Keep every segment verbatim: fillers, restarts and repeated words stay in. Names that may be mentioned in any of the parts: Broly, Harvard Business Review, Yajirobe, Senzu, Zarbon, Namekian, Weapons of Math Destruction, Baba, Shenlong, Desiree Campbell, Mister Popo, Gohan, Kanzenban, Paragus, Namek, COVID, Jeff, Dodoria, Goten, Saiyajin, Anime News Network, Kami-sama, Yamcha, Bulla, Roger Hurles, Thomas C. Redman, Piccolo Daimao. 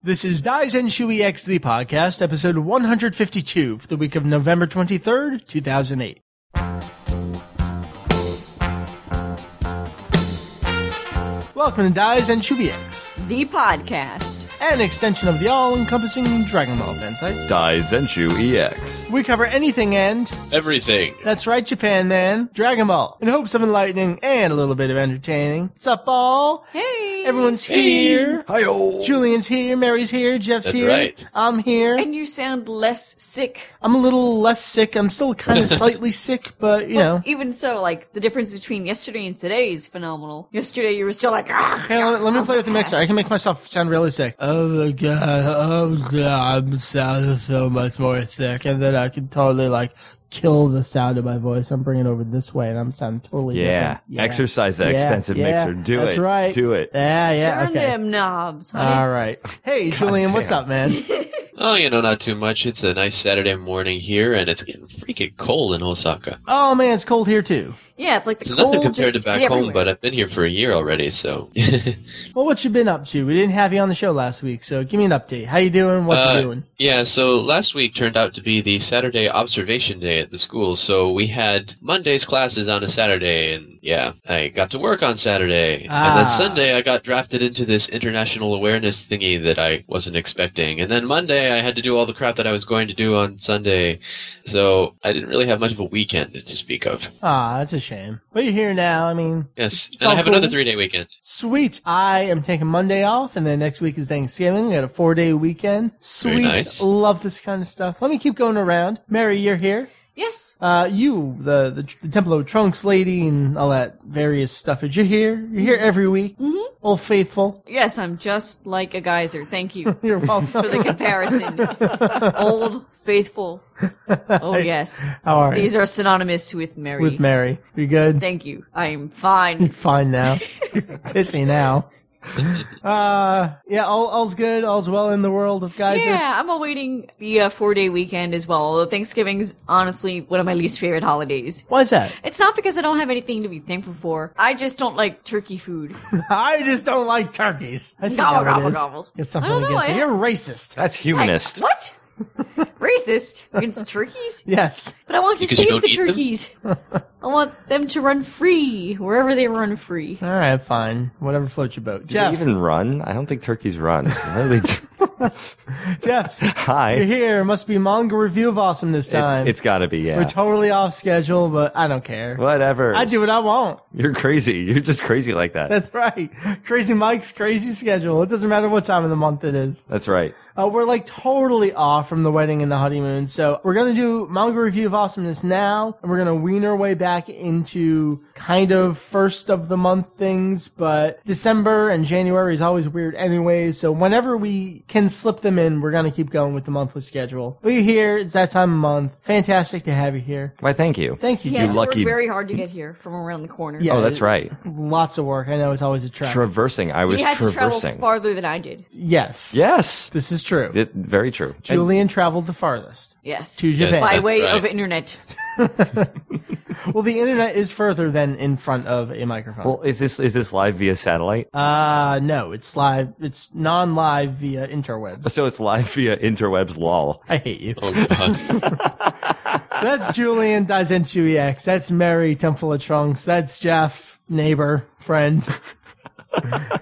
This is Daizenshuu E X, the podcast, episode one hundred fifty-two for the week of November twenty-third, two thousand eight. Welcome to Daizenshuu E X, the podcast, an extension of the all-encompassing Dragon Ball fan site, Daizenshuu E X. We cover anything and everything. That's right, Japan man, Dragon Ball, in hopes of enlightening and a little bit of entertaining. What's up, all? Hey, everyone's hey. Here. Hi-oh. Julian's here. Mary's here. Jeff's That's here. Right. I'm here. And you sound less sick. I'm a little less sick. I'm still kind of slightly sick, but you well, know. Even so, like the difference between yesterday and today is phenomenal. Yesterday, you were still like. Hey, let me, let me play with the mixer. I can make myself sound really sick. Oh my god, oh god, I'm sounding so much more sick, and then I can totally like kill the sound of my voice. I'm bringing it over this way, and I'm sounding totally yeah. different. Yeah, exercise that yeah. expensive yeah. mixer. Do That's it. That's right. Do it. Yeah, yeah. Turn okay. them knobs, honey. All right. Hey, Julian, what's up, man? Oh, you know, not too much. It's a nice Saturday morning here, and it's getting freaking cold in Osaka. Oh, man, it's cold here, too. Yeah, it's like the it's cold. It's nothing compared to back everywhere. Home, but I've been here for a year already, so. Well, what you been up to? We didn't have you on the show last week, so give me an update. How you doing? What uh, you doing? Yeah, so last week turned out to be the Saturday observation day at the school, so we had Monday's classes on a Saturday, and yeah, I got to work on Saturday. Ah. And then Sunday, I got drafted into this international awareness thingy that I wasn't expecting. And then Monday, I had to do all the crap that I was going to do on Sunday, so I didn't really have much of a weekend to speak of. Ah, that's a shame. But you're here now, I mean. Yes, and I have cool. another three-day weekend. Sweet. I am taking Monday off, and then next week is Thanksgiving. I got a four-day weekend. Sweet. Very nice. Love this kind of stuff. Let me keep going around. Mary, you're here. Yes. Uh, you, the, the the Temple of Trunks lady and all that various stuff. You're here. You're here every week. Mm-hmm. Old Faithful. Yes, I'm just like a geyser. Thank you. You're welcome. For the comparison. Old Faithful. Oh, yes. How are you? These are synonymous with Mary. With Mary. You good? Thank you. I'm fine. You're fine now. You're pissy now. uh yeah all, all's good all's well in the world of Geyser. yeah I'm awaiting the uh, four day weekend as well, although Thanksgiving's honestly one of my least favorite holidays. Why is that? It's not because I don't have anything to be thankful for. I just don't like turkey food. I just don't like turkeys. I see gobble, how it gobble, is. It's something I don't know, I, you're racist. That's humanist. I, what? Racist against turkeys? Yes. But I want to because save the turkeys. I want them to run free wherever they run free. All right, fine. Whatever floats your boat. Do Jeff. They even run? I don't think turkeys run. Jeff. Hi. You're here. Must be manga review of awesome this time. It's, it's got to be, yeah. We're totally off schedule, but I don't care. Whatever. I do what I want. You're crazy. You're just crazy like that. That's right. Crazy Mike's crazy schedule. It doesn't matter what time of the month it is. That's right. Uh, we're like totally off from the wedding and the honeymoon, so we're going to do manga review of awesomeness now, and we're going to wean our way back into kind of first of the month things, but December and January is always weird anyway, so whenever we can slip them in, we're going to keep going with the monthly schedule. But you're here. It's that time of month. Fantastic to have you here. Why, thank you. Thank you. Yeah, you lucky. Worked very hard to get here from around the corner. Yeah, oh, that's right. Lots of work. I know it's always a trek. Traversing. I was you had traversing. To travel farther than I did. Yes. Yes. This is true. It, very true. Julian and, traveled the farthest. Yes. To Japan. Yes, by way right. of internet. Well, the internet is further than in front of a microphone. Well, is this is this live via satellite? Uh, no, it's live. It's non-live via interwebs. So it's live via interwebs, lol. I hate you. Oh, God. So that's Julian, Daizenshuu E X. That's Mary, Temple of Trunks. That's Jeff, neighbor, friend.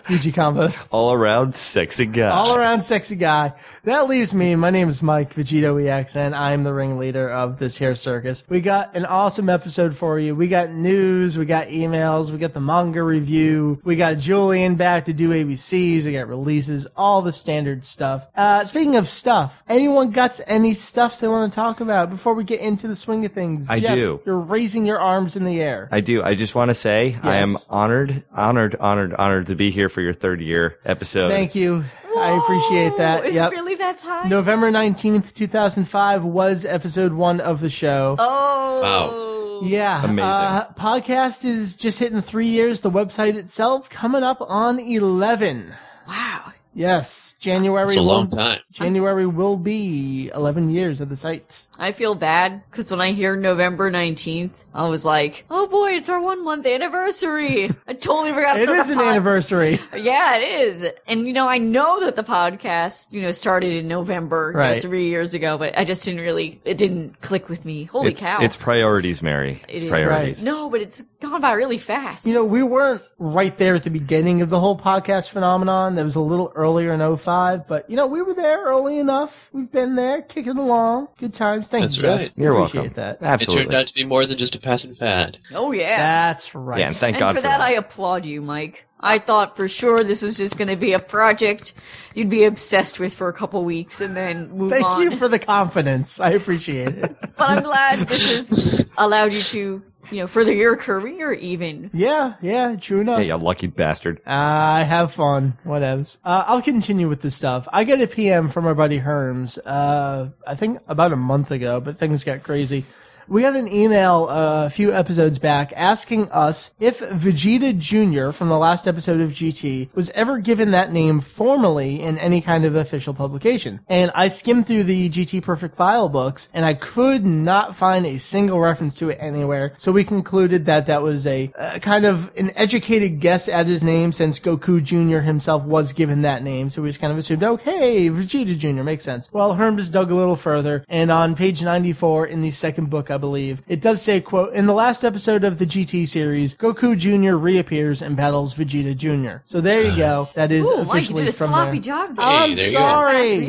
Fuji combo. All around sexy guy. All around sexy guy. That leaves me. My name is Mike, Vegeta E X, and I'm the ringleader of this hair circus. We got an awesome episode for you. We got news. We got emails. We got the manga review. We got Julian back to do A B Cs. We got releases. All the standard stuff. Uh, speaking of stuff, anyone got any stuffs they want to talk about before we get into the swing of things? I Jeff, do. You're raising your arms in the air. I do. I just want to say yes. I am honored, honored, honored, honored to be here for your third year episode. Thank you. Whoa, I appreciate that. Is yep. it really that time? November nineteenth, two thousand five was episode one of the show. Oh. Wow. Yeah. Amazing. Uh, podcast is just hitting three years. The website itself coming up on eleven. Wow. Yes, January. It's a long will, time. January will be eleven years at the site. I feel bad because when I hear November nineteenth, I was like, "Oh boy, it's our one month anniversary." I totally forgot. It is an pod- anniversary. Yeah, it is. And you know, I know that the podcast, you know, started in November right. you know, three years ago, but I just didn't really. It didn't click with me. Holy it's, cow! It's priorities, Mary. It's it priorities. Right. No, but it's gone by really fast. You know, we weren't right there at the beginning of the whole podcast phenomenon. That was a little early. Earlier in oh five, but you know, we were there early enough. We've been there, kicking along. Good times. Thank That's you. That's right. Jeff. You're Appreciate welcome. That. Absolutely. It turned out to be more than just a passing fad. Oh, yeah. That's right. Yeah, and thank and God for that. And for that, I applaud you, Mike. I thought for sure this was just going to be a project you'd be obsessed with for a couple weeks and then move Thank on. Thank you for the confidence. I appreciate it. But I'm glad this has allowed you to, you know, further your career even. Yeah, yeah, true enough. Hey, you lucky bastard. I uh, have fun. Whatevs. Uh, I'll continue with this stuff. I got a P M from our buddy Herms, uh, I think about a month ago, but things got crazy. We got an email uh, a few episodes back asking us if Vegeta Junior from the last episode of G T was ever given that name formally in any kind of official publication. And I skimmed through the G T Perfect File books, and I could not find a single reference to it anywhere. So we concluded that that was a uh, kind of an educated guess at his name, since Goku Junior himself was given that name. So we just kind of assumed, okay, Vegeta Junior makes sense. Well, Herms dug a little further, and on page ninety-four in the second book, I believe. It does say, quote, in the last episode of the G T series, Goku Junior reappears and battles Vegeta Junior. So there you go. That is Ooh, officially Mike, from there. Job there. I'm hey, there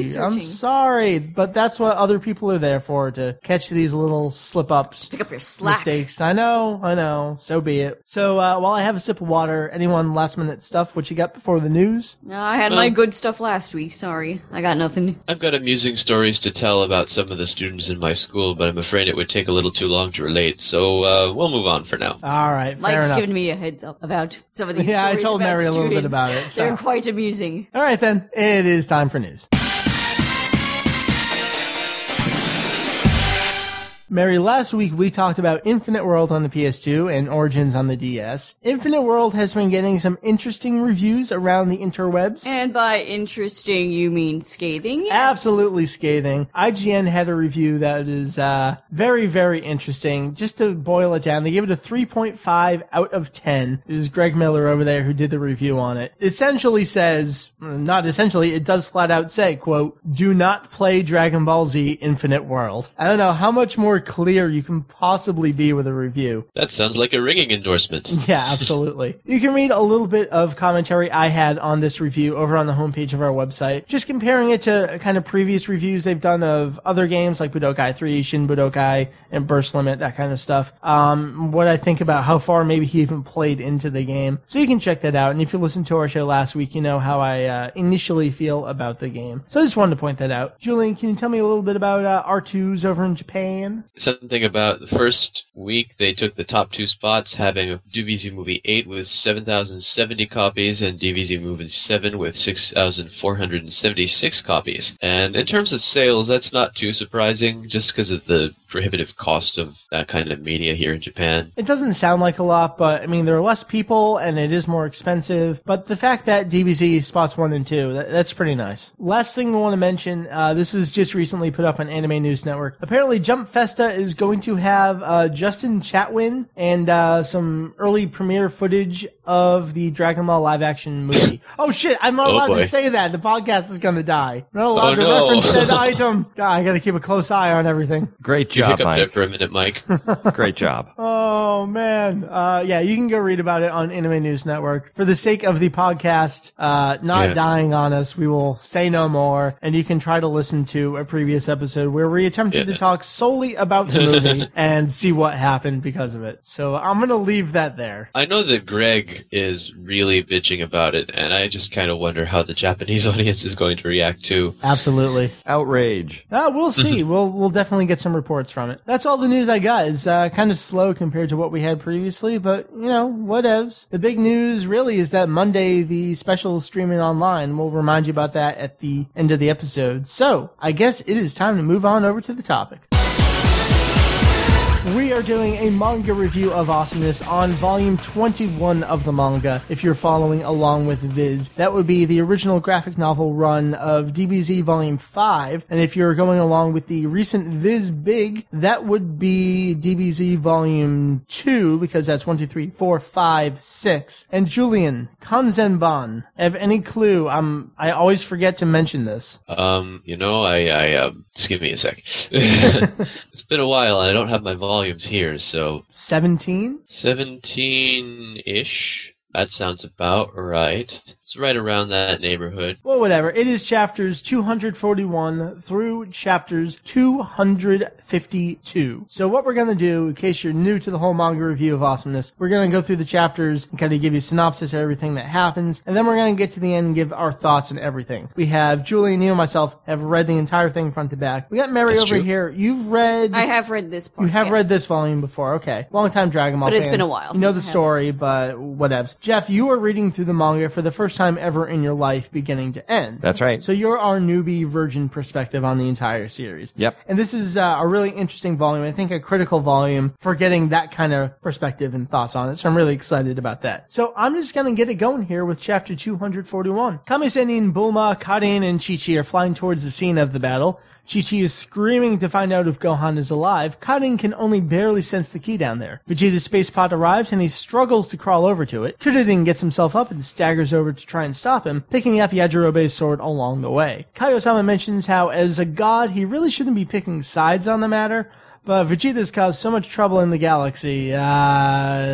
sorry. I'm sorry. But that's what other people are there for, to catch these little slip-ups. Pick up your slack. Mistakes. I know. I know. So be it. So uh, while I have a sip of water, anyone last-minute stuff? What you got before the news? No, I had well, my good stuff last week. Sorry. I got nothing. I've got amusing stories to tell about some of the students in my school, but I'm afraid it would take a little too long to relate, so uh, we'll move on for now. All right, Mike's giving me a heads up about some of these yeah, stories. Yeah, I told Mary a little bit about it. So. They're quite amusing. All right, then. It is time for news. Mary, last week we talked about Infinite World on the P S two and Origins on the D S. Infinite World has been getting some interesting reviews around the interwebs. And by interesting, you mean scathing? Yes. Absolutely scathing. I G N had a review that is uh, very, very interesting. Just to boil it down, they gave it a three point five out of ten. This is Greg Miller over there who did the review on it. Essentially says, not essentially, it does flat out say, quote, do not play Dragon Ball Z Infinite World. I don't know how much more clear you can possibly be with a review. That sounds like a ringing endorsement. Yeah, absolutely. You can read a little bit of commentary I had on this review over on the homepage of our website, just comparing it to kind of previous reviews they've done of other games like Budokai three, Shin Budokai, and Burst Limit, that kind of stuff. Um, what I think about how far maybe he even played into the game. So you can check that out. And if you listened to our show last week, you know how I uh, initially feel about the game. So I just wanted to point that out. Julian, can you tell me a little bit about uh, R twos over in Japan? Something about the first week they took the top two spots, having D B Z Movie eight with seven thousand seventy copies and D B Z Movie seven with six thousand four hundred seventy-six copies. And in terms of sales, that's not too surprising just because of the prohibitive cost of that kind of media here in Japan. It doesn't sound like a lot, but I mean, there are less people and it is more expensive. But the fact that D B Z spots one and two, that, that's pretty nice. Last thing we want to mention, uh, this is just recently put up on Anime News Network. Apparently, Jump Fest is going to have uh, Justin Chatwin and uh, some early premiere footage of the Dragon Ball live-action movie. Oh, shit, I'm not oh, allowed boy. to say that. The podcast is going to die. I'm not allowed oh, to no. reference that item. God, I got to keep a close eye on everything. Great job, Mike. There for a minute, Mike. Great job. Oh, man. Uh, yeah, you can go read about it on Anime News Network. For the sake of the podcast uh, not yeah. dying on us, we will say no more, and you can try to listen to a previous episode where we attempted yeah. to talk solely about about the movie and see what happened because of it. So I'm going to leave that there. I know that Greg is really bitching about it, and I just kind of wonder how the Japanese audience is going to react to. Absolutely. Outrage. Uh, we'll see. we'll we'll definitely get some reports from it. That's all the news I got. It's uh, kind of slow compared to what we had previously, but, you know, whatevs. The big news really is that Monday, the special streaming online. We'll remind you about that at the end of the episode. So I guess it is time to move on over to the topic. we are doing a manga review of Awesomeness on volume twenty-one of the manga, if you're following along with Viz. That would be the original graphic novel run of D B Z volume five, and if you're going along with the recent Viz Big, that would be D B Z volume two, because that's one, two, three, four, five, six. And Julian, Kanzenban, have any clue? I'm, I always forget to mention this. Um, you know, I, I uh, just give me a sec. It's been a while, and I don't have my volumes here, so... seventeen? seventeen-ish. That sounds about right. It's right around that neighborhood. Well, whatever. It is chapters two hundred forty-one through chapters two hundred fifty-two. So what we're going to do, in case you're new to the whole manga review of Awesomeness, we're going to go through the chapters and kind of give you a synopsis of everything that happens, and then we're going to get to the end and give our thoughts and everything. We have Julie, Neil, and myself have read the entire thing front to back. We got Mary That's over true. here. You've read... I have read this part. You have yes. read this volume before. Okay. Long time Dragon Ball But fan. It's been a while. You know the story, but whatevs. Jeff, you are reading through the manga for the first time ever in your life, beginning to end. That's right. So you're our newbie virgin perspective on the entire series. Yep. And this is uh, a really interesting volume. I think a critical volume for getting that kind of perspective and thoughts on it. So I'm really excited about that. So I'm just going to get it going here with chapter two hundred forty-one. Kami-sama, Bulma, Karin, and Chi-Chi are flying towards the scene of the battle. Chi-Chi is screaming to find out if Gohan is alive. Karin can only barely sense the key down there. Vegeta's space pod arrives and he struggles to crawl over to it. Krillin gets himself up and staggers over to try and stop him, picking up Yajirobe's sword along the way. Kaiosama mentions how, as a god, he really shouldn't be picking sides on the matter, but Vegeta's caused so much trouble in the galaxy, uh,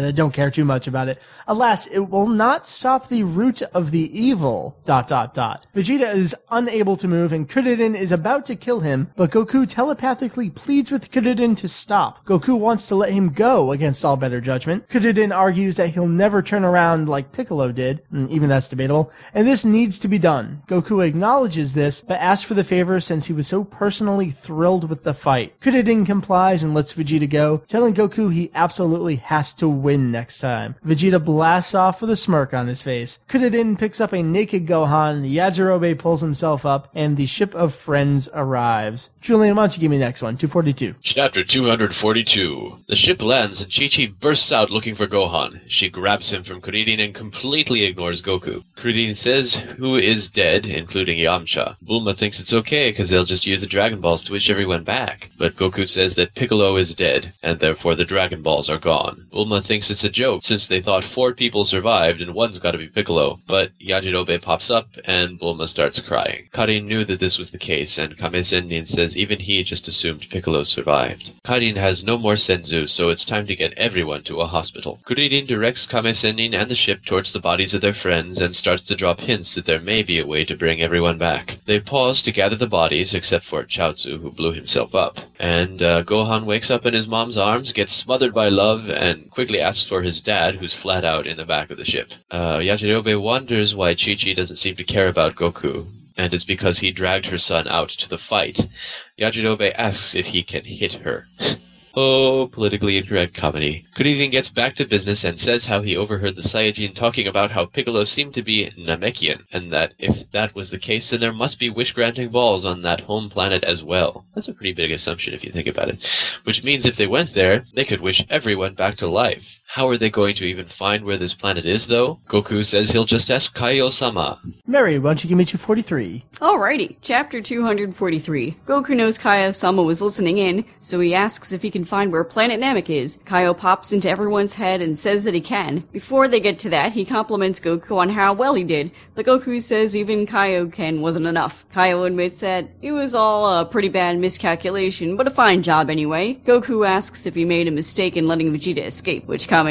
I don't care too much about it. Alas, it will not stop the root of the evil, dot dot dot. Vegeta is unable to move, and Krillin is about to kill him, but Goku telepathically pleads with Krillin to stop. Goku wants to let him go, against all better judgment. Krillin argues that he'll never turn around like Piccolo did, and even that's debatable, and this needs to be done. Goku acknowledges this, but asks for the favor since he was so personally thrilled with the fight. Krillin complies and lets Vegeta go, telling Goku he absolutely has to win next time. Vegeta blasts off with a smirk on his face. Krillin picks up a naked Gohan, Yajirobe pulls himself up, and the ship of friends arrives. Julian, why don't you give me the next one, two forty-two. Chapter two hundred forty-two. The ship lands and Chi-Chi bursts out looking for Gohan. She grabs him from Krillin and completely ignores Goku. Krillin says who is dead, including Yamcha. Bulma thinks it's okay because they'll just use the Dragon Balls to wish everyone back, but Goku says that Piccolo is dead, and therefore the Dragon Balls are gone. Bulma thinks it's a joke, since they thought four people survived and one's gotta be Piccolo, but Yajirobe pops up, and Bulma starts crying. Karin knew that this was the case, and Kami-sama says even he just assumed Piccolo survived. Karin has no more senzu, so it's time to get everyone to a hospital. Krillin directs Kami-sama and the ship towards the bodies of their friends, and starts to drop hints that there may be a way to bring everyone back. They pause to gather the bodies, except for Chaozu, who blew himself up, and uh, Gohan Gohan wakes up in his mom's arms, gets smothered by love, and quickly asks for his dad, who's flat out in the back of the ship. Uh, Yajirobe wonders why Chi-Chi doesn't seem to care about Goku, and it's because he dragged her son out to the fight. Yajirobe asks if he can hit her. Oh, politically incorrect comedy. Krillin gets back to business and says how he overheard the Saiyajin talking about how Piccolo seemed to be Namekian, and that if that was the case, then there must be wish-granting balls on that home planet as well. That's a pretty big assumption if you think about it. Which means if they went there, they could wish everyone back to life. How are they going to even find where this planet is, though? Goku says he'll just ask Kaiosama. Mary, why don't you give me two forty-three? Alrighty, chapter two hundred forty-three. Goku knows Kaiosama was listening in, so he asks if he can find where planet Namek is. Kaio pops into everyone's head and says that he can. Before they get to that, he compliments Goku on how well he did, but Goku says even Kaio can wasn't enough. Kaio admits that it was all a pretty bad miscalculation, but a fine job anyway. Goku asks if he made a mistake in letting Vegeta escape, which Kami-sama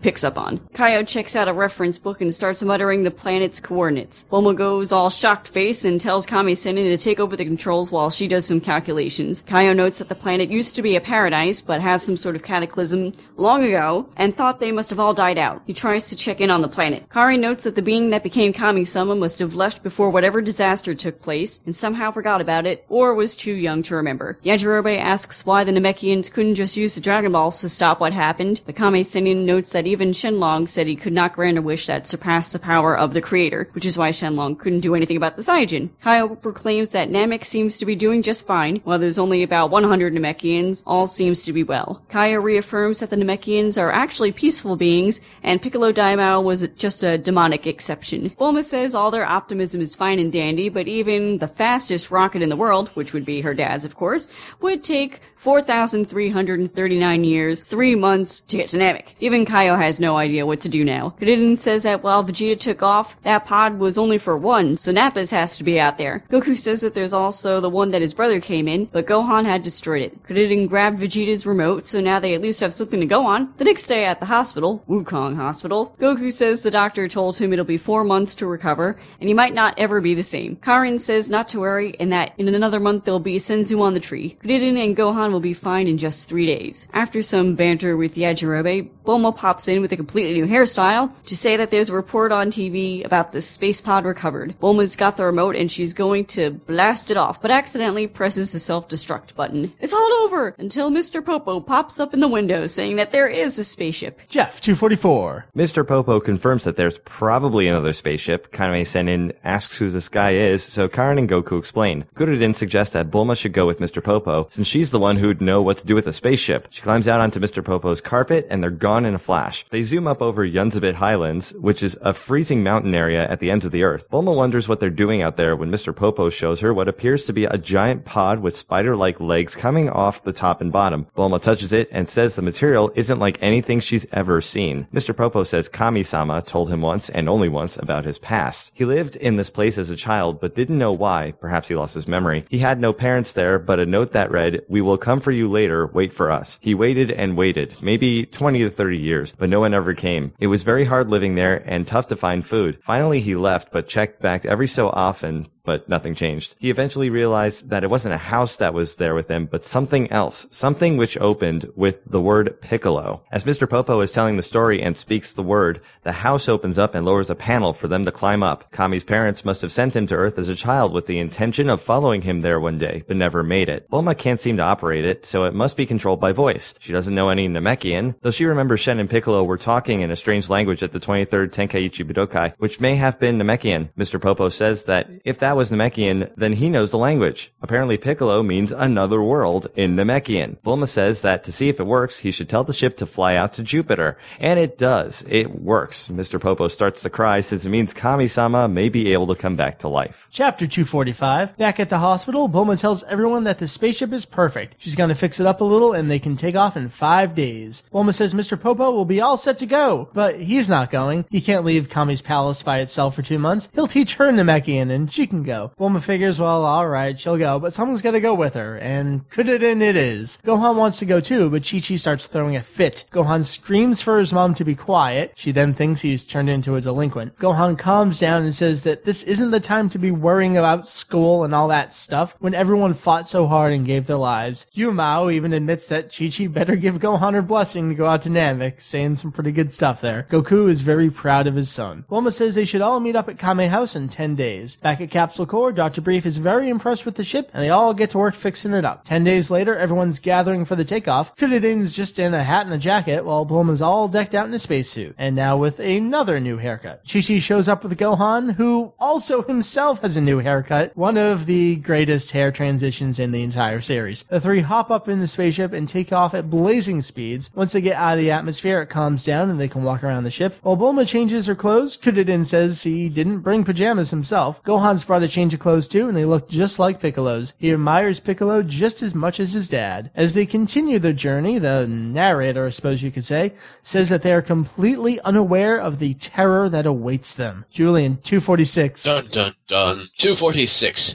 picks up on. Kaio checks out a reference book and starts muttering the planet's coordinates. Bulma goes all shocked face and tells Kami-sama to take over the controls while she does some calculations. Kaio notes that the planet used to be a paradise, but had some sort of cataclysm long ago, and thought they must have all died out. He tries to check in on the planet. Kari notes that the being that became Kami-sama must have left before whatever disaster took place, and somehow forgot about it, or was too young to remember. Yajirobe asks why the Namekians couldn't just use the Dragon Balls to stop what happened, but Kami-sama notes that even Shenlong said he could not grant a wish that surpassed the power of the Creator, which is why Shenlong couldn't do anything about the Saiyajin. Kaio proclaims that Namek seems to be doing just fine, while there's only about one hundred Namekians, all seem seems to be well. Kaya reaffirms that the Namekians are actually peaceful beings, and Piccolo Daimao was just a demonic exception. Bulma says all their optimism is fine and dandy, but even the fastest rocket in the world, which would be her dad's, of course, would take four thousand three hundred thirty-nine years, three months to get to Namek. Even Kaio has no idea what to do now. Krillin says that while Vegeta took off, that pod was only for one, so Nappa's has to be out there. Goku says that there's also the one that his brother came in, but Gohan had destroyed it. Krillin grabbed Vegeta's remote, so now they at least have something to go on. The next day at the hospital, Wukong Hospital, Goku says the doctor told him it'll be four months to recover, and he might not ever be the same. Karin says not to worry, and that in another month there'll be Senzu on the tree. Krillin and Gohan will be fine in just three days. After some banter with Yajirobe, Bulma pops in with a completely new hairstyle to say that there's a report on T V about the space pod recovered. Bulma's got the remote and she's going to blast it off, but accidentally presses the self-destruct button. It's all over until Mister Popo pops up in the window saying that there is a spaceship. Jeff, two forty-four. Mister Popo confirms that there's probably another spaceship. Kaname-sennin asks who this guy is, so Karin and Goku explain. Gurudin suggests that Bulma should go with Mister Popo, since she's the one who'd know what to do with a spaceship. She climbs out onto Mister Popo's carpet, and they're gone in a flash. They zoom up over Yunzabit Highlands, which is a freezing mountain area at the ends of the earth. Bulma wonders what they're doing out there when Mister Popo shows her what appears to be a giant pod with spider-like legs coming off the top and bottom. Bulma touches it and says the material isn't like anything she's ever seen. Mister Popo says Kami-sama told him once, and only once, about his past. He lived in this place as a child, but didn't know why. Perhaps he lost his memory. He had no parents there, but a note that read, "We will come Come for you later, wait for us." He waited and waited, maybe twenty to thirty years, but no one ever came. It was very hard living there and tough to find food. Finally he left, but checked back every so often, but nothing changed. He eventually realized that it wasn't a house that was there with him, but something else, something which opened with the word Piccolo. As Mister Popo is telling the story and speaks the word, the house opens up and lowers a panel for them to climb up. Kami's parents must have sent him to Earth as a child with the intention of following him there one day, but never made it. Bulma can't seem to operate it, so it must be controlled by voice. She doesn't know any Namekian, though she remembers Shen and Piccolo were talking in a strange language at the twenty-third Tenkaichi Budokai, which may have been Namekian. Mister Popo says that if that That was Namekian, then he knows the language. Apparently Piccolo means another world in Namekian. Bulma says that to see if it works, he should tell the ship to fly out to Jupiter. And it does. It works. Mister Popo starts to cry since it means Kami-sama may be able to come back to life. Chapter two forty-five. Back at the hospital, Bulma tells everyone that the spaceship is perfect. She's going to fix it up a little and they can take off in five days. Bulma says Mister Popo will be all set to go, but he's not going. He can't leave Kami's palace by itself for two months. He'll teach her Namekian and she can go. Bulma figures, well, alright, she'll go, but someone's gotta go with her, and Krillin it is. Gohan wants to go too, but Chi-Chi starts throwing a fit. Gohan screams for his mom to be quiet. She then thinks he's turned into a delinquent. Gohan calms down and says that this isn't the time to be worrying about school and all that stuff when everyone fought so hard and gave their lives. Yu Mao even admits that Chi-Chi better give Gohan her blessing to go out to Namek, saying some pretty good stuff there. Goku is very proud of his son. Bulma says they should all meet up at Kame House in ten days. Back at Cap Core, Doctor Brief is very impressed with the ship, and they all get to work fixing it up. Ten days later, everyone's gathering for the takeoff. Krillin just in a hat and a jacket, while Bulma's all decked out in a spacesuit, and now with another new haircut. Chi-Chi shows up with Gohan, who also himself has a new haircut, one of the greatest hair transitions in the entire series. The three hop up in the spaceship and take off at blazing speeds. Once they get out of the atmosphere, it calms down and they can walk around the ship. While Bulma changes her clothes, Krillin says he didn't bring pajamas himself. Gohan's brought a change of clothes too, and they look just like Piccolo's. He admires Piccolo just as much as his dad. As they continue their journey, the narrator, I suppose you could say, says that they are completely unaware of the terror that awaits them. Julian, two forty-six. Dun dun dun. two forty-six.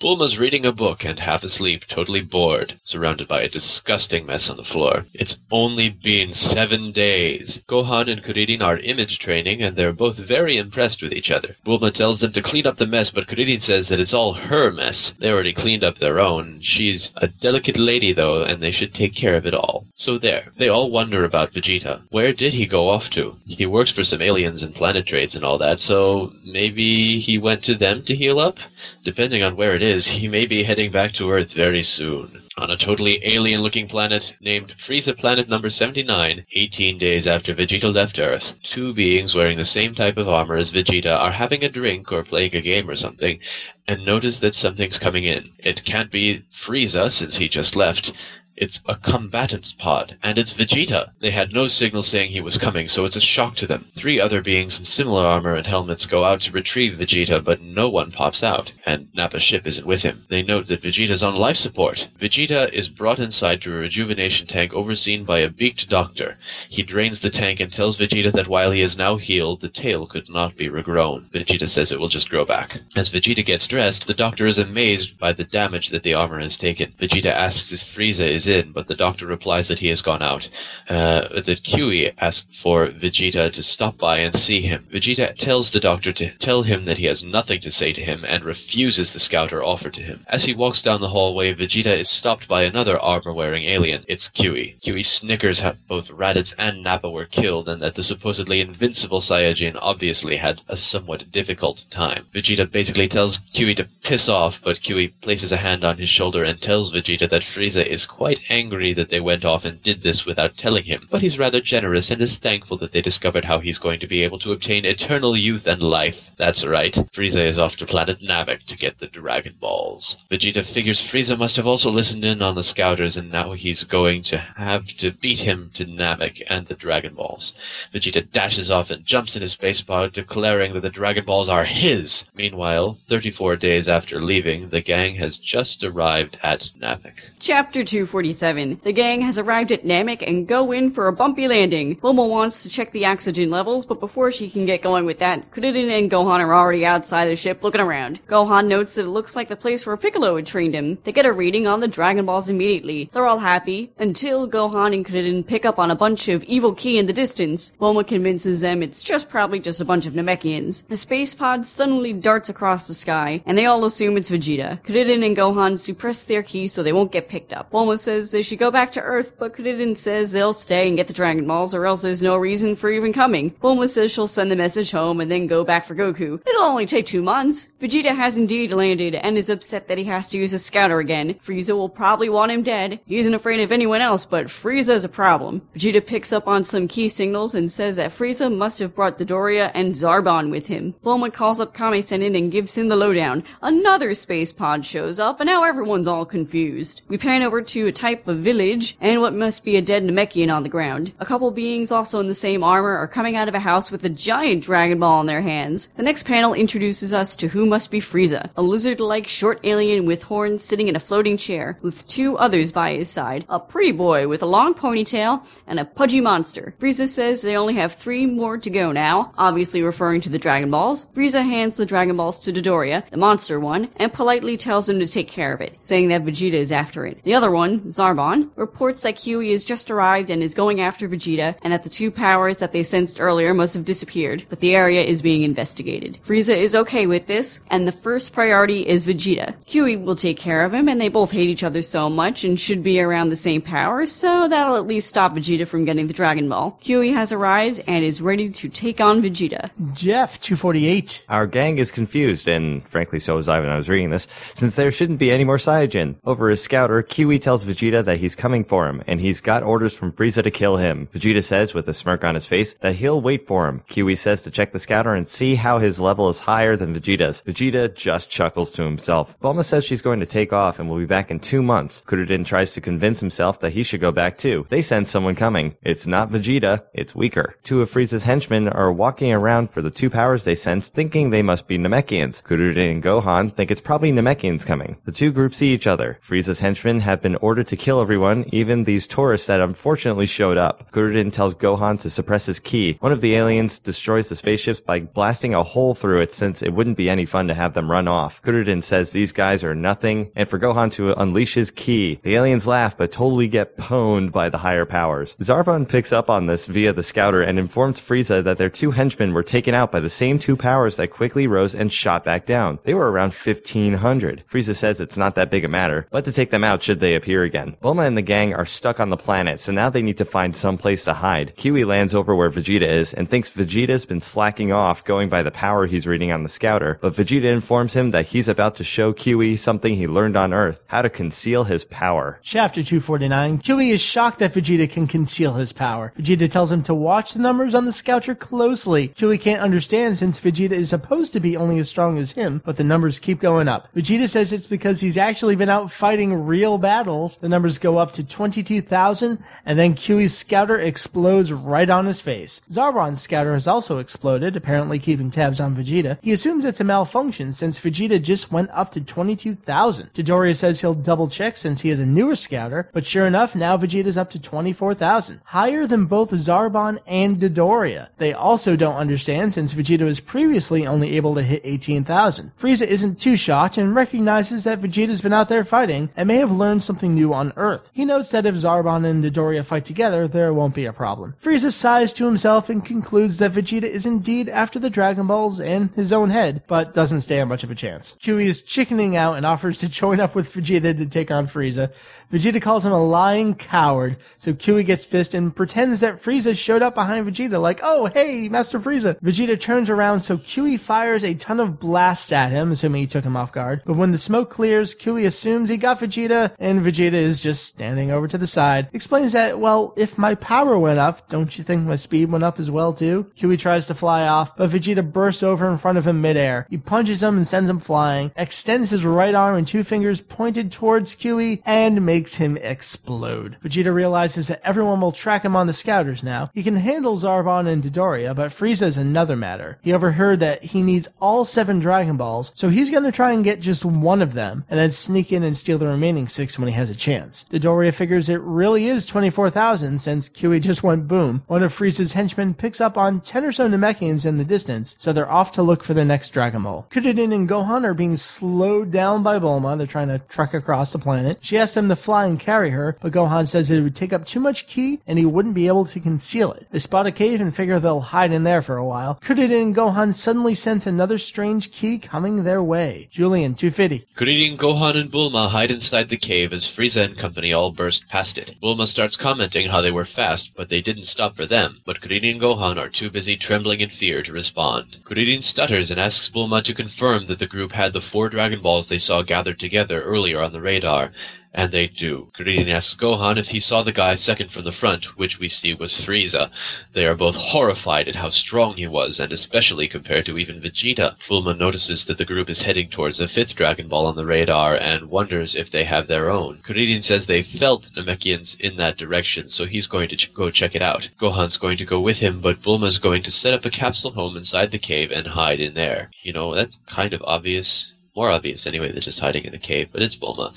Bulma's reading a book and half asleep, totally bored, surrounded by a disgusting mess on the floor. It's only been seven days. Gohan and Krillin are image training, and they're both very impressed with each other. Bulma tells them to clean up the mess, but Krillin says that it's all her mess. They already cleaned up their own. She's a delicate lady, though, and they should take care of it all. So there. They all wonder about Vegeta. Where did he go off to? He works for some aliens and planet trades and all that, so maybe he went to them to heal up? Depending on where it is, he may be heading back to Earth very soon. On a totally alien-looking planet named Frieza Planet Number seventy-nine, eighteen days after Vegeta left Earth, two beings wearing the same type of armor as Vegeta are having a drink or playing a game or something, and notice that something's coming in. It can't be Frieza, since he just left, It's a combatant's pod, and it's Vegeta. They had no signal saying he was coming, so it's a shock to them. Three other beings in similar armor and helmets go out to retrieve Vegeta, but no one pops out, and Nappa's ship isn't with him. They note that Vegeta's on life support. Vegeta is brought inside to a rejuvenation tank overseen by a beaked doctor. He drains the tank and tells Vegeta that while he is now healed, the tail could not be regrown. Vegeta says it will just grow back. As Vegeta gets dressed, the doctor is amazed by the damage that the armor has taken. Vegeta asks if Frieza is in, but the doctor replies that he has gone out. Uh, that Kiwi asked for Vegeta to stop by and see him. Vegeta tells the doctor to tell him that he has nothing to say to him and refuses the scouter offer to him. As he walks down the hallway, Vegeta is stopped by another armor-wearing alien. It's Kiwi. Kiwi snickers how both Raditz and Nappa were killed and that the supposedly invincible Saiyajin obviously had a somewhat difficult time. Vegeta basically tells Kiwi to piss off, but Kiwi places a hand on his shoulder and tells Vegeta that Frieza is quite angry that they went off and did this without telling him, but he's rather generous and is thankful that they discovered how he's going to be able to obtain eternal youth and life. That's right, Frieza is off to planet Namek to get the Dragon Balls. Vegeta figures Frieza must have also listened in on the scouters, and now he's going to have to beat him to Namek and the Dragon Balls. Vegeta dashes off and jumps in his space pod, declaring that the Dragon Balls are his. Meanwhile, thirty-four days after leaving, the gang has just arrived at Namek. Chapter two forty-seven. The gang has arrived at Namek and go in for a bumpy landing. Bulma wants to check the oxygen levels, but before she can get going with that, Krillin and Gohan are already outside the ship looking around. Gohan notes that it looks like the place where Piccolo had trained him. They get a reading on the Dragon Balls immediately. They're all happy, until Gohan and Krillin pick up on a bunch of evil ki in the distance. Bulma convinces them it's just probably just a bunch of Namekians. The space pod suddenly darts across the sky, and they all assume it's Vegeta. Krillin and Gohan suppress their ki so they won't get picked up. Bulma says they should go back to Earth, but Krillin says they'll stay and get the Dragon Balls or else there's no reason for even coming. Bulma says she'll send the message home and then go back for Goku. It'll only take two months. Vegeta has indeed landed and is upset that he has to use a scouter again. Frieza will probably want him dead. He isn't afraid of anyone else, but Frieza's a problem. Vegeta picks up on some key signals and says that Frieza must have brought Dodoria and Zarbon with him. Bulma calls up Kami-sama and gives him the lowdown. Another space pod shows up and now everyone's all confused. We pan over to a type of village and what must be a dead Namekian on the ground. A couple beings also in the same armor are coming out of a house with a giant Dragon Ball in their hands. The next panel introduces us to who must be Frieza, a lizard-like short alien with horns sitting in a floating chair with two others by his side, a pretty boy with a long ponytail and a pudgy monster. Frieza says they only have three more to go now, obviously referring to the Dragon Balls. Frieza hands the Dragon Balls to Dodoria, the monster one, and politely tells him to take care of it, saying that Vegeta is after it. The other one, Zarbon, reports that Kiwi has just arrived and is going after Vegeta, and that the two powers that they sensed earlier must have disappeared, but the area is being investigated. Frieza is okay with this, and the first priority is Vegeta. Kiwi will take care of him, and they both hate each other so much and should be around the same power, so that'll at least stop Vegeta from getting the Dragon Ball. Kiwi has arrived and is ready to take on Vegeta. Jeff, two forty-eight. Our gang is confused, and frankly so was I when I was reading this, since there shouldn't be any more Saiyajin. Over his scouter, Kiwi tells Vegeta that he's coming for him, and he's got orders from Frieza to kill him. Vegeta says, with a smirk on his face, that he'll wait for him. Kiwi says to check the scouter and see how his level is higher than Vegeta's. Vegeta just chuckles to himself. Bulma says she's going to take off and will be back in two months. Krillin tries to convince himself that he should go back too. They send someone coming. It's not Vegeta, it's weaker. Two of Frieza's henchmen are walking around for the two powers they sense, thinking they must be Namekians. Krillin and Gohan think it's probably Namekians coming. The two groups see each other. Frieza's henchmen have been ordered to kill everyone, even these tourists that unfortunately showed up. Krillin tells Gohan to suppress his ki. One of the aliens destroys the spaceships by blasting a hole through it, since it wouldn't be any fun to have them run off. Krillin says these guys are nothing, and for Gohan to unleash his ki. The aliens laugh, but totally get pwned by the higher powers. Zarbon picks up on this via the scouter and informs Frieza that their two henchmen were taken out by the same two powers that quickly rose and shot back down. They were around fifteen hundred. Frieza says it's not that big a matter, but to take them out should they appear again. Bulma and the gang are stuck on the planet, so now they need to find some place to hide. Kiwi lands over where Vegeta is and thinks Vegeta's been slacking off, going by the power he's reading on the scouter, but Vegeta informs him that he's about to show Kiwi something he learned on Earth, how to conceal his power. Chapter two forty-nine. Kiwi is shocked that Vegeta can conceal his power. Vegeta tells him to watch the numbers on the scouter closely. Kiwi can't understand since Vegeta is supposed to be only as strong as him, but the numbers keep going up. Vegeta says it's because he's actually been out fighting real battles, The numbers go up to twenty-two thousand, and then Kiwi's scouter explodes right on his face. Zarbon's scouter has also exploded, apparently keeping tabs on Vegeta. He assumes it's a malfunction since Vegeta just went up to twenty-two thousand. Dodoria says he'll double check since he is a newer scouter, but sure enough, now Vegeta's up to twenty-four thousand. Higher than both Zarbon and Dodoria. They also don't understand since Vegeta was previously only able to hit eighteen thousand. Frieza isn't too shocked and recognizes that Vegeta's been out there fighting and may have learned something new on Earth. He notes that if Zarbon and Dodoria fight together, there won't be a problem. Frieza sighs to himself and concludes that Vegeta is indeed after the Dragon Balls and his own head, but doesn't stand much of a chance. Chewie is chickening out and offers to join up with Vegeta to take on Frieza. Vegeta calls him a lying coward, so Chewie gets pissed and pretends that Frieza showed up behind Vegeta like, oh, hey, Master Frieza. Vegeta turns around, so Chewie fires a ton of blasts at him, assuming he took him off guard. But when the smoke clears, Chewie assumes he got Vegeta, and Vegeta is just standing over to the side. Explains that, well, if my power went up, don't you think my speed went up as well too? Chewie tries to fly off, but Vegeta bursts over in front of him midair. He punches him and sends him flying, extends his right arm and two fingers pointed towards Chewie, and makes him explode. Vegeta realizes that everyone will track him on the scouters now. He can handle Zarbon and Dodoria, but Frieza is another matter. He overheard that he needs all seven Dragon Balls, so he's going to try and get just one of them, and then sneak in and steal the remaining six when he has a chance. Dodoria figures it really is twenty-four thousand since Chewie just went boom. One of Frieza's henchmen picks up on ten or so Namekians in the distance, so they're off to look for the next Dragon Ball. Krillin and Gohan are being slowed down by Bulma. They're trying to trek across the planet. She asks them to fly and carry her, but Gohan says it would take up too much ki and he wouldn't be able to conceal it. They spot a cave and figure they'll hide in there for a while. Krillin and Gohan suddenly sense another strange ki coming their way. Julian, two fifty. Krillin, Gohan, and Bulma hide inside the cave as Frieza and company all burst past it. Bulma starts commenting how they were fast, but they didn't stop for them, but Krillin and Gohan are too busy trembling in fear to respond. Krillin stutters and asks Bulma to confirm that the group had the four Dragon Balls they saw gathered together earlier on the radar, and they do. Krillin asks Gohan if he saw the guy second from the front, which we see was Frieza. They are both horrified at how strong he was, and especially compared to even Vegeta. Bulma notices that the group is heading towards a fifth Dragon Ball on the radar, and wonders if they have their own. Krillin says they felt Namekians in that direction, so he's going to ch- go check it out. Gohan's going to go with him, but Bulma's going to set up a capsule home inside the cave and hide in there. You know, that's kind of obvious. More obvious, anyway, than just hiding in the cave, but it's Bulma.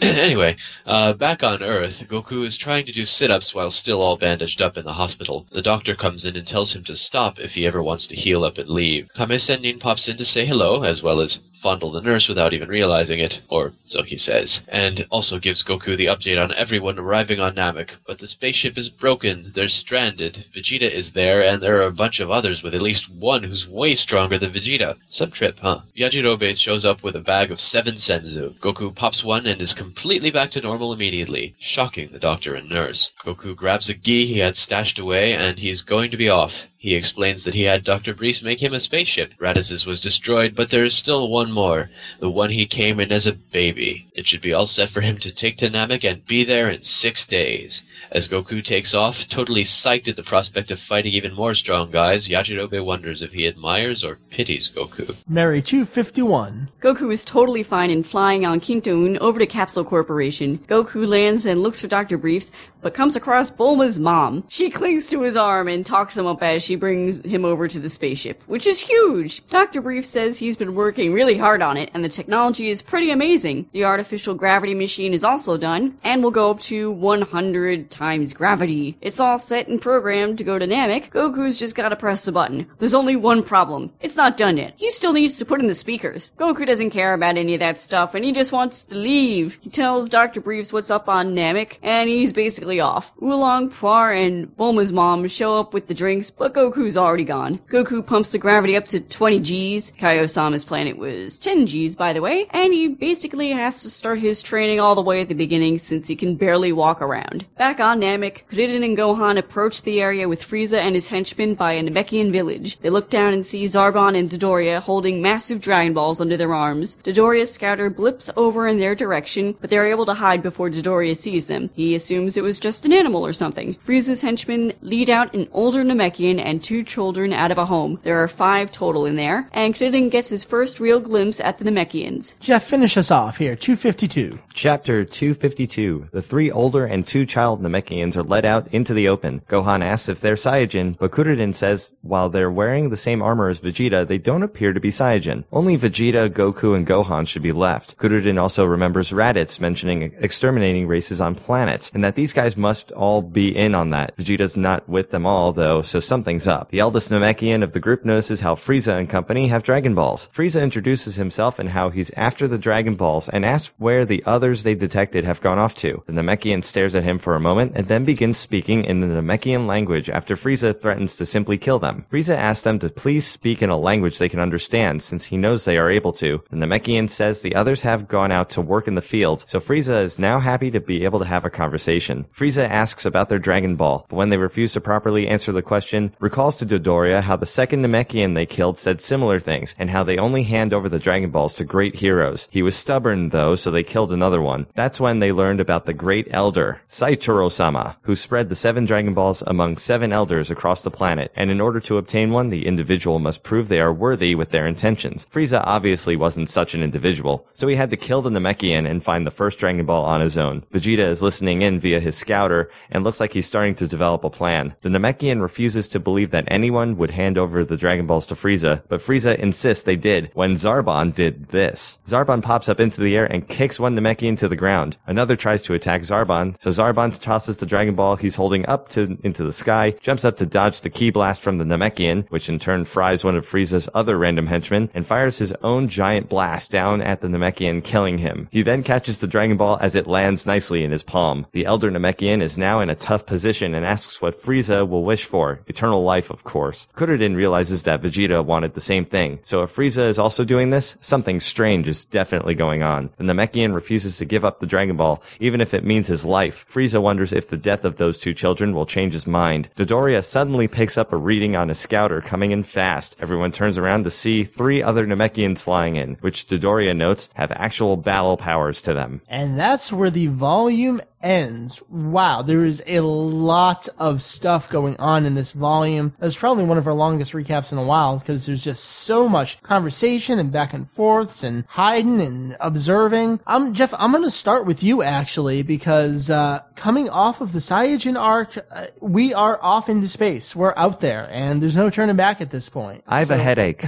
Anyway, uh, back on Earth, Goku is trying to do sit-ups while still all bandaged up in the hospital. The doctor comes in and tells him to stop if he ever wants to heal up and leave. Kame-sennin pops in to say hello, as well as fondle the nurse without even realizing it, or so he says, and also gives Goku the update on everyone arriving on Namek. But the spaceship is broken, they're stranded, Vegeta is there, and there are a bunch of others with at least one who's way stronger than Vegeta. Some trip, huh? Yajirobe shows up with a bag of seven senzu. Goku pops one and is completely back to normal immediately, shocking the doctor and nurse. Goku grabs a gi he had stashed away, and he's going to be off. He explains that he had Doctor Brees make him a spaceship. Raditz's was destroyed, but there is still one more, the one he came in as a baby. It should be all set for him to take to Namek and be there in six days. As Goku takes off, totally psyched at the prospect of fighting even more strong guys, Yajirobe wonders if he admires or pities Goku. Mary two fifty-one. Goku is totally fine in flying on Kintoon over to Capsule Corporation. Goku lands and looks for Doctor Brees, but comes across Bulma's mom. She clings to his arm and talks him up as she brings him over to the spaceship, which is huge! Doctor Brief says he's been working really hard on it, and the technology is pretty amazing. The artificial gravity machine is also done, and will go up to one hundred times gravity. It's all set and programmed to go to Namek. Goku's just gotta press the button. There's only one problem. It's not done yet. He still needs to put in the speakers. Goku doesn't care about any of that stuff, and he just wants to leave. He tells Doctor Briefs what's up on Namek, and he's basically off. Oolong, Puar, and Bulma's mom show up with the drinks, but Goku Goku's already gone. Goku pumps the gravity up to twenty G's. Kaiosama's planet was ten G's, by the way, and he basically has to start his training all the way at the beginning since he can barely walk around. Back on Namek, Krillin and Gohan approach the area with Frieza and his henchmen by a Namekian village. They look down and see Zarbon and Dodoria holding massive Dragon Balls under their arms. Dodoria's scouter blips over in their direction, but they're able to hide before Dodoria sees them. He assumes it was just an animal or something. Frieza's henchmen lead out an older Namekian and and two children out of a home. There are five total in there, and Krillin gets his first real glimpse at the Namekians. Jeff, finish us off here. two fifty-two. Chapter two fifty-two. The three older and two child Namekians are led out into the open. Gohan asks if they're Saiyajin, but Kuririn says while they're wearing the same armor as Vegeta, they don't appear to be Saiyajin. Only Vegeta, Goku, and Gohan should be left. Kuririn also remembers Raditz mentioning exterminating races on planets, and that these guys must all be in on that. Vegeta's not with them all, though, so something's up. The eldest Namekian of the group notices how Frieza and company have Dragon Balls. Frieza introduces himself and how he's after the Dragon Balls and asks where the others they detected have gone off to. The Namekian stares at him for a moment and then begins speaking in the Namekian language after Frieza threatens to simply kill them. Frieza asks them to please speak in a language they can understand since he knows they are able to. The Namekian says the others have gone out to work in the field, so Frieza is now happy to be able to have a conversation. Frieza asks about their Dragon Ball, but when they refuse to properly answer the question, recalls to Dodoria how the second Namekian they killed said similar things, and how they only hand over the Dragon Balls to great heroes. He was stubborn, though, so they killed another one. That's when they learned about the great elder, Saitaro-sama, who spread the seven Dragon Balls among seven elders across the planet, and in order to obtain one, the individual must prove they are worthy with their intentions. Frieza obviously wasn't such an individual, so he had to kill the Namekian and find the first Dragon Ball on his own. Vegeta is listening in via his scouter, and looks like he's starting to develop a plan. The Namekian refuses to believe that anyone would hand over the Dragon Balls to Frieza, but Frieza insists they did when Zarbon did this. Zarbon pops up into the air and kicks one Namekian to the ground. Another tries to attack Zarbon, so Zarbon tosses the Dragon Ball he's holding up to into the sky, jumps up to dodge the ki blast from the Namekian, which in turn fries one of Frieza's other random henchmen, and fires his own giant blast down at the Namekian, killing him. He then catches the Dragon Ball as it lands nicely in his palm. The elder Namekian is now in a tough position and asks what Frieza will wish for. Eternal life, of course. Kuririn realizes that Vegeta wanted the same thing, so if Frieza is also doing this, something strange is definitely going on. The Namekian refuses to give up the Dragon Ball, even if it means his life. Frieza wonders if the death of those two children will change his mind. Dodoria suddenly picks up a reading on his scouter coming in fast. Everyone turns around to see three other Namekians flying in, which Dodoria notes have actual battle powers to them. And that's where the volume ends. Wow, there is a lot of stuff going on in this volume. That's probably one of our longest recaps in a while because there's just so much conversation and back and forths and hiding and observing. Um, Jeff, I'm going to start with you actually because uh, coming off of the Saiyajin arc, uh, we are off into space. We're out there and there's no turning back at this point. I have so- a headache.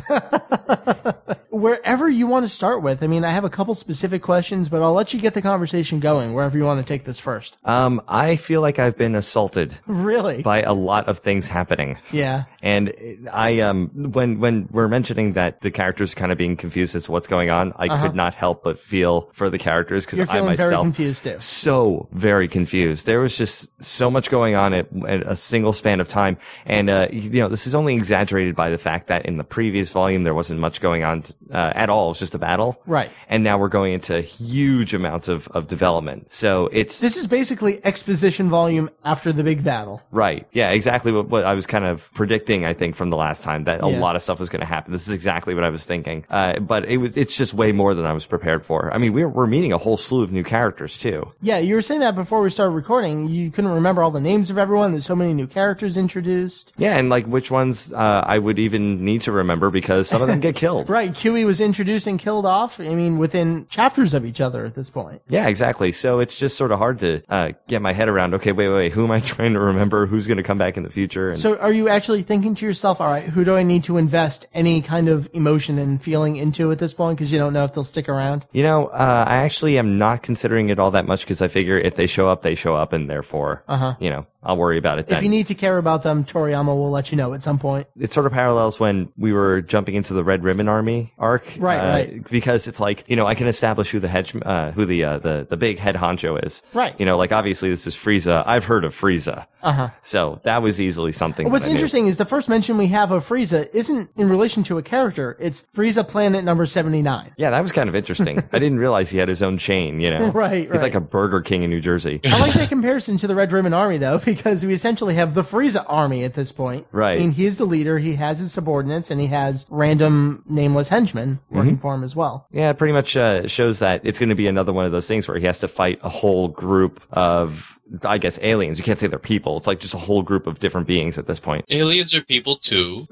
Wherever you want to start with. I mean, I have a couple specific questions, but I'll let you get the conversation going wherever you want to take this first. Um, I feel like I've been assaulted. Really? By a lot of things happening. Yeah. And I, um, when, when we're mentioning that the characters kind of being confused as to what's going on, I uh-huh. could not help but feel for the characters because I myself. Very confused too. So very confused. There was just so much going on at, at a single span of time. And, uh, you know, this is only exaggerated by the fact that in the previous volume, there wasn't much going on to, Uh, at all. It's just a battle. Right. And now we're going into huge amounts of, of development. So it's... This is basically exposition volume after the big battle. Right. Yeah, exactly what, what I was kind of predicting, I think, from the last time, that yeah. a lot of stuff was going to happen. This is exactly what I was thinking. Uh, but it was it's just way more than I was prepared for. I mean, we're, we're meeting a whole slew of new characters, too. Yeah, you were saying that before we started recording. You couldn't remember all the names of everyone. There's so many new characters introduced. Yeah, and like which ones uh, I would even need to remember because some of them get killed. Right. Kiwi was introduced and killed off, I mean, within chapters of each other at this point. Yeah, exactly. So it's just sort of hard to uh, get my head around, okay, wait, wait, wait, who am I trying to remember? Who's going to come back in the future? And so are you actually thinking to yourself, all right, who do I need to invest any kind of emotion and feeling into at this point? Because you don't know if they'll stick around. You know, uh, I actually am not considering it all that much because I figure if they show up, they show up, and therefore, uh-huh. you know, I'll worry about it then. If you need to care about them, Toriyama will let you know at some point. It sort of parallels when we were jumping into the Red Ribbon Army arc. Right, uh, right. Because it's like, you know, I can establish who the hedge, uh, who the, uh, the, the big head honcho is. Right. You know, like obviously this is Frieza. I've heard of Frieza. Uh-huh. So that was easily something. What's interesting knew. is the first mention we have of Frieza isn't in relation to a character. It's Frieza Planet number seventy-nine. Yeah, that was kind of interesting. I didn't realize he had his own chain, you know. Right, right. He's like a Burger King in New Jersey. I like that comparison to the Red Ribbon Army, though, because because we essentially have the Frieza army at this point. Right. I mean, he's the leader, he has his subordinates, and he has random nameless henchmen working mm-hmm. for him as well. Yeah, it pretty much uh, shows that it's going to be another one of those things where he has to fight a whole group of, I guess, aliens. You can't say they're people. It's like just a whole group of different beings at this point. Aliens are people too.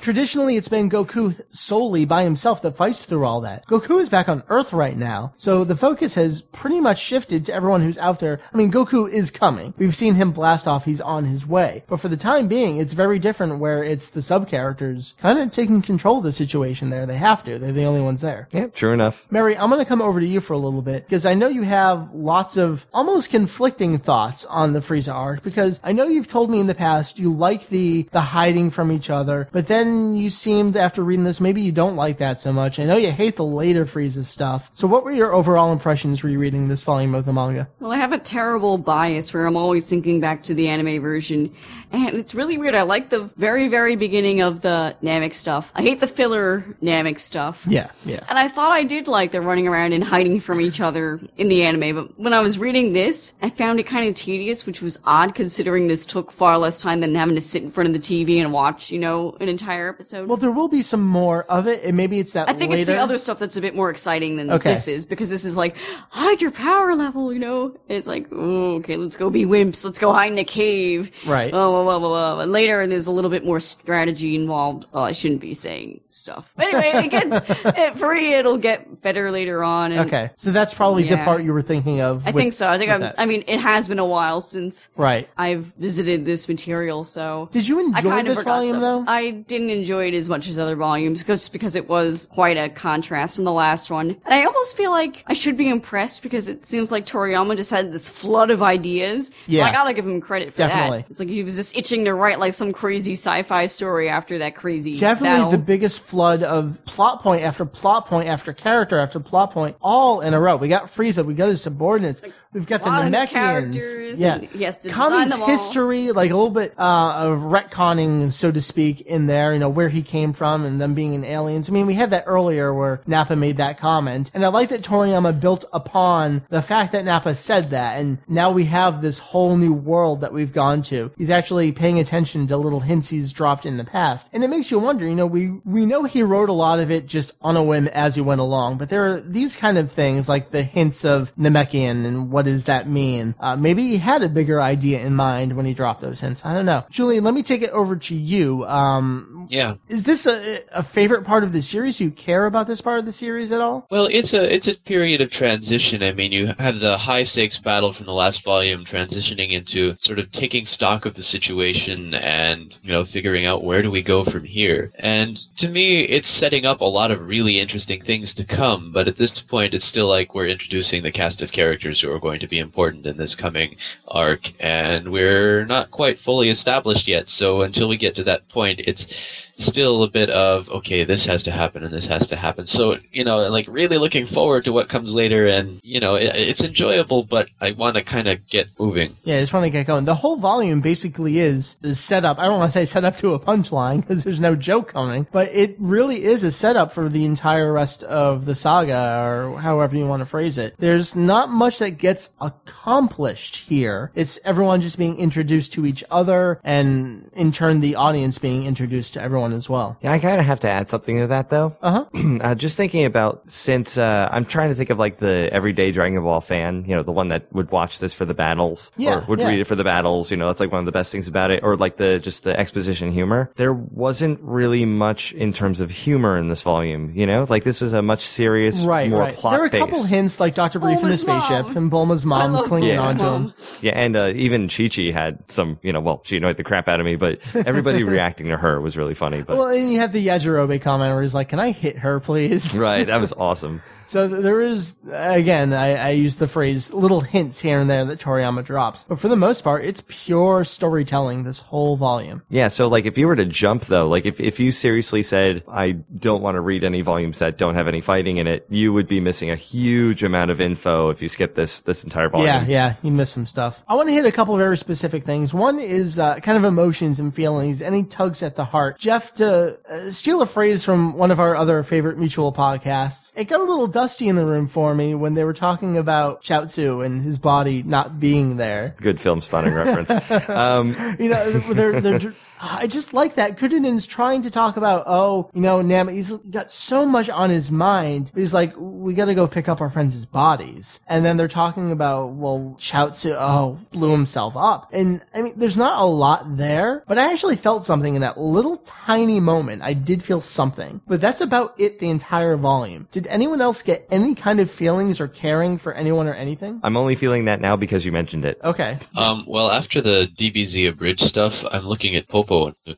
Traditionally, it's been Goku solely by himself that fights through all that. Goku is back on Earth right now, so the focus has pretty much shifted to everyone who's out there. I mean, Goku is coming. We've seen him blast off. He's on his way. But for the time being, it's very different where it's the sub-characters kind of taking control of the situation there. They have to. They're the only ones there. Yeah, true enough. Mary, I'm going to come over to you for a little bit, because I know you have lots of almost conflicting thoughts on the Frieza arc, because I know you've told me in the past you like the, the hiding from each other, but then you seemed, after reading this, maybe you don't like that so much. I know you hate the later Frieza stuff. So what were your overall impressions rereading this volume of the manga? Well, I have a terrible bias where I'm always thinking back to the anime version. And it's really weird. I like the very, very beginning of the Namek stuff. I hate the filler Namek stuff. Yeah, yeah. And I thought I did like the running around and hiding from each other in the anime. But when I was reading this, I found it kind of tedious, which was odd considering this took far less time than having to sit in front of the T V and watch, you know, an entire episode. Well, there will be some more of it, and maybe it's that I think later. It's the other stuff that's a bit more exciting than okay. this is, because this is like, hide your power level, you know? And it's like, oh, okay, let's go be wimps. Let's go hide in a cave. Right. Oh, Blah, blah, blah, blah. Later, there's a little bit more strategy involved. Oh, I shouldn't be saying stuff. But anyway, it gets it free. It'll get better later on. And, okay, so that's probably yeah. the part you were thinking of. I with, think so. I think I'm, I mean, it has been a while since right. I've visited this material. So did you enjoy this volume some. though? I didn't enjoy it as much as other volumes, just because it was quite a contrast from the last one. And I almost feel like I should be impressed, because it seems like Toriyama just had this flood of ideas. Yeah. So I gotta give him credit for Definitely. that. It's like he was just itching to write like some crazy sci-fi story after that crazy Definitely battle. The biggest flood of plot point after plot point after character after plot point, all in a row. We got Frieza, we got his subordinates, like, we've got the Namekians. Yeah, he has to Kami's design them history, all. Like a little bit uh, of retconning, so to speak, in there. You know where he came from and them being an aliens. I mean, we had that earlier where Nappa made that comment, and I like that Toriyama built upon the fact that Nappa said that, and now we have this whole new world that we've gone to. He's actually paying attention to little hints he's dropped in the past. And it makes you wonder, you know, we, we know he wrote a lot of it just on a whim as he went along, but there are these kind of things like the hints of Namekian and what does that mean? Uh, maybe he had a bigger idea in mind when he dropped those hints. I don't know. Julie, let me take it over to you. Um, yeah. Is this a, a favorite part of the series? Do you care about this part of the series at all? Well, it's a, it's a period of transition. I mean, you have the high stakes battle from the last volume transitioning into sort of taking stock of the situation. situation and, you know, figuring out where do we go from here. And to me, it's setting up a lot of really interesting things to come, but at this point, it's still like we're introducing the cast of characters who are going to be important in this coming arc, and we're not quite fully established yet, so until we get to that point, it's still a bit of, okay, this has to happen and this has to happen. So, you know, like really looking forward to what comes later, and, you know, it, it's enjoyable, but I want to kind of get moving. Yeah, I just want to get going. The whole volume basically is, is set up. I don't want to say set up to a punchline because there's no joke coming, but it really is a setup for the entire rest of the saga, or however you want to phrase it. There's not much that gets accomplished here. It's everyone just being introduced to each other, and in turn the audience being introduced to everyone as well. Yeah, I kind of have to add something to that, though. Uh-huh. uh, just thinking about, since uh, I'm trying to think of, like, the everyday Dragon Ball fan, you know, the one that would watch this for the battles, yeah, or would yeah. read it for the battles, you know, that's, like, one of the best things about it, or, like, the just the exposition humor. There wasn't really much in terms of humor in this volume, you know? Like, this was a much serious, right, more right. plot-based. There were a couple hints, like Doctor Brief in the spaceship, mom. and Bulma's mom clinging yeah. on to him. Yeah, and uh, even Chi-Chi had some, you know, well, she annoyed the crap out of me, but everybody reacting to her was really funny. But. Well, and you had the Yajirobe comment where he's like, can I hit her, please? Right, that was awesome. So there is, again, I, I use the phrase little hints here and there that Toriyama drops. But for the most part, it's pure storytelling, this whole volume. Yeah, so like if you were to jump, though, like if, if you seriously said, I don't want to read any volumes that don't have any fighting in it, you would be missing a huge amount of info if you skip this this entire volume. Yeah, yeah, you miss some stuff. I want to hit a couple of very specific things. One is uh, kind of emotions and feelings, any tugs at the heart. Jeff, to uh, steal a phrase from one of our other favorite mutual podcasts, it got a little Dusty in the room for me when they were talking about Chaozu and his body not being there. Good film spawning reference. Um. You know, they're, they're, I just like that. Kudanin's trying to talk about, oh, you know, Namek, he's got so much on his mind. He's like, we gotta go pick up our friends' bodies. And then they're talking about, well, Chaozu, oh, blew himself up. And, I mean, there's not a lot there, but I actually felt something in that little tiny moment. I did feel something. But that's about it the entire volume. Did anyone else get any kind of feelings or caring for anyone or anything? I'm only feeling that now because you mentioned it. Okay. Um, well, after the D B Z abridged stuff, I'm looking at Pope. Totally real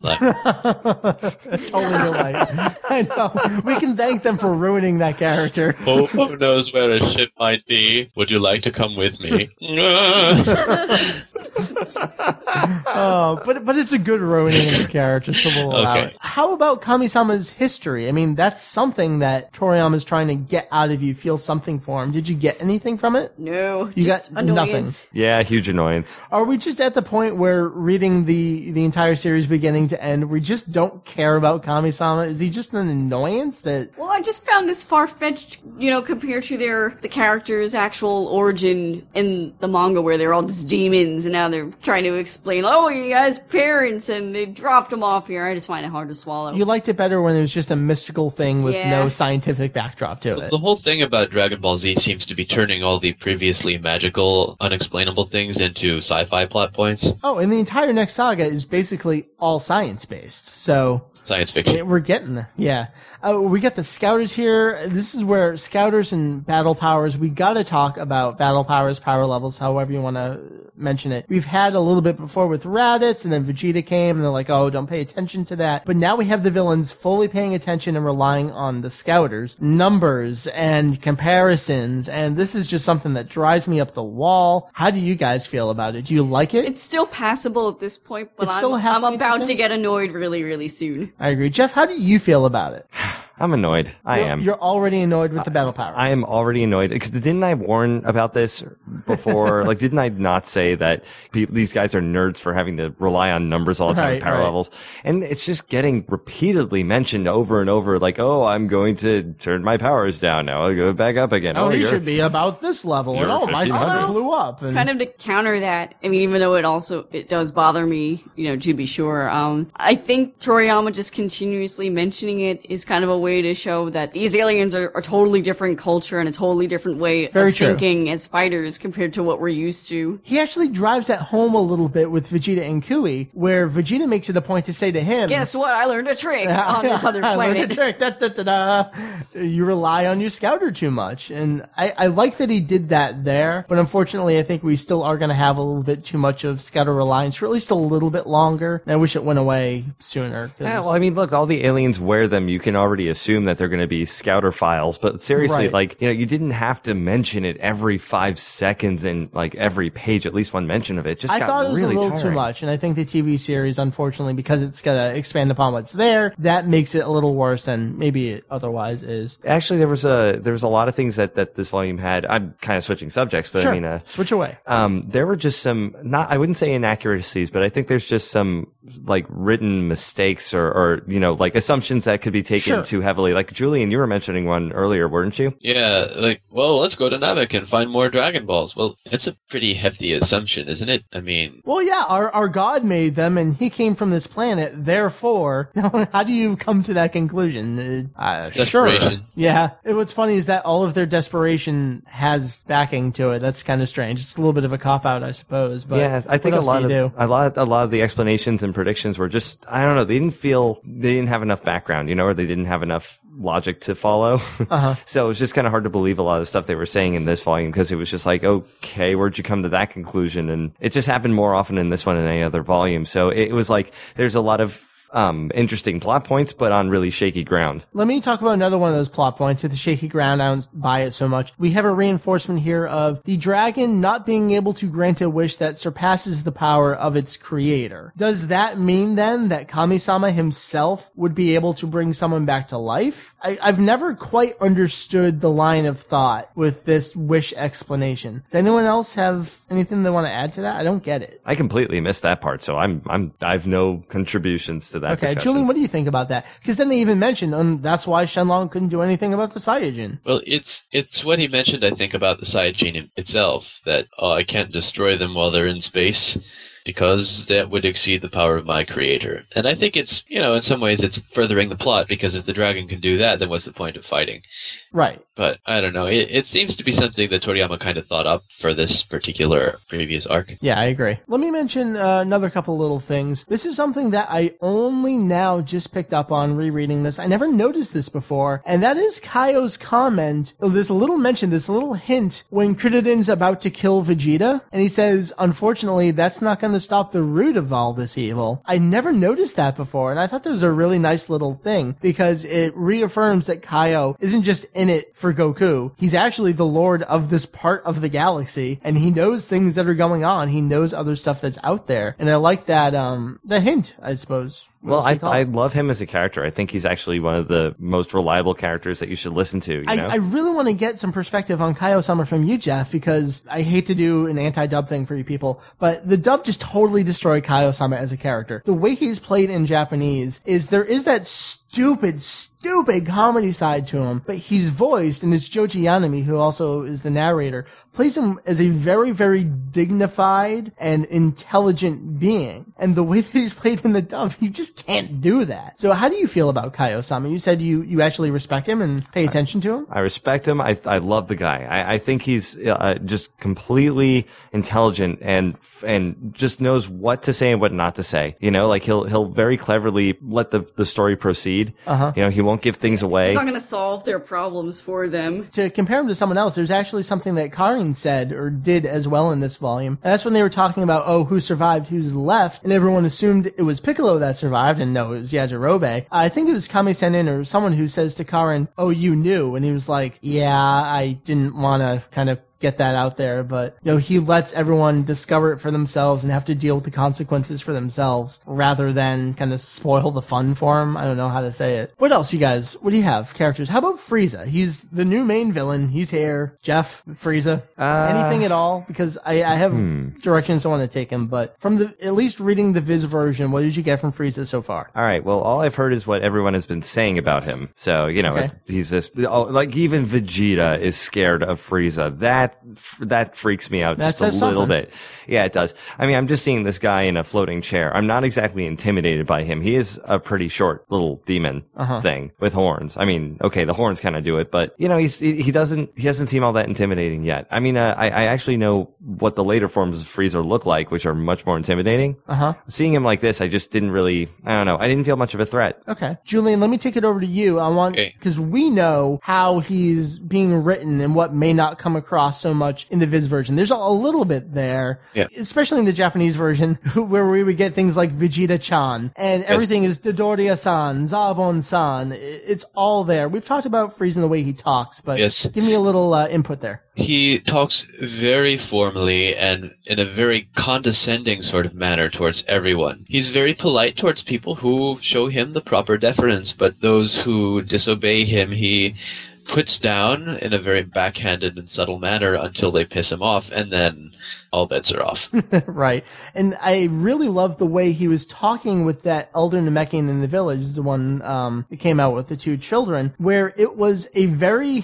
life. I know. We can thank them for ruining that character. Popo knows where a ship might be. Would you like to come with me? oh, but but it's a good ruining of the character, so we'll allow okay. it. How about Kami-sama's history? I mean, that's something that Toriyama's trying to get out of you, feel something for him. Did you get anything from it? No. You got annoyance. Nothing. Yeah, huge annoyance. Are we just at the point where reading the, the entire series beginning to end, we just don't care about Kami-sama? Is he just an annoyance that... Well, I just found this far-fetched, you know, compared to their the character's actual origin in the manga where they're all just demons and now they're trying to explain, oh, he has parents and they dropped him off here. I just find it hard to swallow. You liked it better when it was just a mystical thing with yeah. no scientific backdrop to it. The whole thing about Dragon Ball Z seems to be turning all the previously magical, unexplainable things into sci-fi plot points. Oh, and the entire next saga is basically all science-based, so... Science fiction. We're getting there, yeah. Uh, we got the Scouters here. This is where Scouters and Battle Powers, we gotta talk about Battle Powers, power levels, however you want to mention it. We've had a little bit before with Raditz, and then Vegeta came, and they're like, oh, don't pay attention to that. But now we have the villains fully paying attention and relying on the Scouters. Numbers and comparisons, and this is just something that drives me up the wall. How do you guys feel about it? Do you like it? It's still passable at this point, but I'm, I'm about to get annoyed really, really soon. I agree. Jeff, how do you feel about it? I'm annoyed. I you're, am. You're already annoyed with the battle powers. I am already annoyed. Because didn't I warn about this before? Like, didn't I not say that people, these guys are nerds for having to rely on numbers all the time right, with power right. levels? And it's just getting repeatedly mentioned over and over. Like, oh, I'm going to turn my powers down now. I'll go back up again. Oh, oh he should be about this level. And oh, my son blew up. And... Kind of to counter that. I mean, even though it also, it does bother me, you know, to be sure. Um, I think Toriyama just continuously mentioning it is kind of a way to show that these aliens are a totally different culture and a totally different way Very of true. thinking as fighters compared to what we're used to. He actually drives that home a little bit with Vegeta and Kui, where Vegeta makes it a point to say to him, guess what? I learned a trick on this other planet. I learned a trick. Da, da, da, da. You rely on your scouter too much. And I, I like that he did that there, but unfortunately I think we still are going to have a little bit too much of scouter reliance for at least a little bit longer. And I wish it went away sooner. Yeah, well, I mean, look, all the aliens wear them. You can already assume assume that they're going to be scouter files, but seriously, right. like, you know, you didn't have to mention it every five seconds in like every page, at least one mention of it. Just I got thought it was really a little tiring. Too much, and I think the T V series, unfortunately, because it's going to expand upon what's there, that makes it a little worse than maybe it otherwise is. Actually, there was a there was a lot of things that, that this volume had. I'm kind of switching subjects, but sure. I mean, uh, switch away. Um, there were just some not I wouldn't say inaccuracies, but I think there's just some like written mistakes or, or you know like assumptions that could be taken sure. to have. Heavily. Like, Julian, you were mentioning one earlier, weren't you? Yeah, like, well, let's go to Namek and find more Dragon Balls. Well, that's a pretty hefty assumption, isn't it? I mean... Well, yeah, our, our god made them, and he came from this planet, therefore... How do you come to that conclusion? Uh, sure. Yeah. It, what's funny is that all of their desperation has backing to it. That's kind of strange. It's a little bit of a cop-out, I suppose, but... Yeah, I think a lot, of, a lot of a lot of the explanations and predictions were just... I don't know, they didn't feel... They didn't have enough background, you know, or they didn't have enough logic to follow. Uh-huh. So it was just kind of hard to believe a lot of the stuff they were saying in this volume because it was just like, okay, where'd you come to that conclusion? And it just happened more often in this one than any other volume. So it was like, there's a lot of Um, interesting plot points, but on really shaky ground. Let me talk about another one of those plot points. It's the shaky ground. I don't buy it so much. We have a reinforcement here of the dragon not being able to grant a wish that surpasses the power of its creator. Does that mean then that Kami-sama himself would be able to bring someone back to life? I, I've never quite understood the line of thought with this wish explanation. Does anyone else have anything they want to add to that? I don't get it. I completely missed that part, so I'm, I'm, I've no contributions to to that. Okay, discussion. Julian, what do you think about that? Because then they even mentioned, and that's why Shenlong couldn't do anything about the Saiyajin. Well, it's it's what he mentioned, I think, about the Saiyajin itself, that oh, I can't destroy them while they're in space, because that would exceed the power of my creator. And I think it's, you know, in some ways it's furthering the plot, because if the dragon can do that, then what's the point of fighting? Right. But, I don't know, it, it seems to be something that Toriyama kind of thought up for this particular previous arc. Yeah, I agree. Let me mention uh, another couple little things. This is something that I only now just picked up on rereading this. I never noticed this before, and that is Kaio's comment, this little mention, this little hint, when Krillin is about to kill Vegeta, and he says, unfortunately, that's not going to stop the root of all this evil. I never noticed that before, and I thought that was a really nice little thing, because it reaffirms that Kaio isn't just in it for Goku. He's actually the lord of this part of the galaxy, and he knows things that are going on. He knows other stuff that's out there, and I like that, um, the hint, I suppose. What well, I, I love him as a character. I think he's actually one of the most reliable characters that you should listen to. You I, know? I really want to get some perspective on Kaiosama from you, Jeff, because I hate to do an anti-dub thing for you people, but the dub just totally destroyed Kaiosama as a character. The way he's played in Japanese is there is that stupid, stupid comedy side to him, but he's voiced, and it's Joji Yanami, who also is the narrator, plays him as a very, very dignified and intelligent being. And the way that he's played in the dub, you just can't do that. So how do you feel about Kaiosama? You said you, you actually respect him and pay attention to him? I respect him. I I love the guy. I, I think he's uh, just completely intelligent and and just knows what to say and what not to say. You know, like he'll he'll very cleverly let the, the story proceed. Uh-huh. You know, he won't give things away. He's not going to solve their problems for them. To compare him to someone else, there's actually something that Karin said or did as well in this volume. And that's when they were talking about, oh, who survived, who's left, and everyone assumed it was Piccolo that survived, and no, it was Yajirobe. I think it was Kami-senin or someone who says to Karin, oh, you knew, and he was like, yeah, I didn't want to kind of get that out there, but you know, he lets everyone discover it for themselves and have to deal with the consequences for themselves rather than kind of spoil the fun for him. I don't know how to say it. What else, you guys? What do you have? Characters? How about Frieza? He's the new main villain. He's here. Jeff, Frieza. Uh, Anything at all? Because I, I have hmm. directions I want to take him, but from the at least reading the Viz version, what did you get from Frieza so far? All right. Well, all I've heard is what everyone has been saying about him. So, you know, okay. he's this, like even Vegeta is scared of Frieza. That That freaks me out that just a little something. bit. Yeah, it does. I mean, I'm just seeing this guy in a floating chair. I'm not exactly intimidated by him. He is a pretty short little demon uh-huh. thing with horns. I mean, okay, the horns kind of do it, but you know, he's he doesn't he doesn't seem all that intimidating yet. I mean, uh, I I actually know what the later forms of Frieza look like, which are much more intimidating. Uh huh. Seeing him like this, I just didn't really. I don't know. I didn't feel much of a threat. Okay, Julian, let me take it over to you. I want because okay. we know how he's being written and what may not come across so much in the Viz version. There's a little bit there, yeah. especially in the Japanese version, where we would get things like Vegeta-chan, and yes. everything is Dodoria-san, Zarbon-san. It's all there. We've talked about Frieza and the way he talks, but yes. give me a little uh, input there. He talks very formally and in a very condescending sort of manner towards everyone. He's very polite towards people who show him the proper deference, but those who disobey him, he puts down in a very backhanded and subtle manner until they piss him off, and then all bets are off. Right. And I really love the way he was talking with that elder Namekian in the village, the one um, that came out with the two children, where it was a very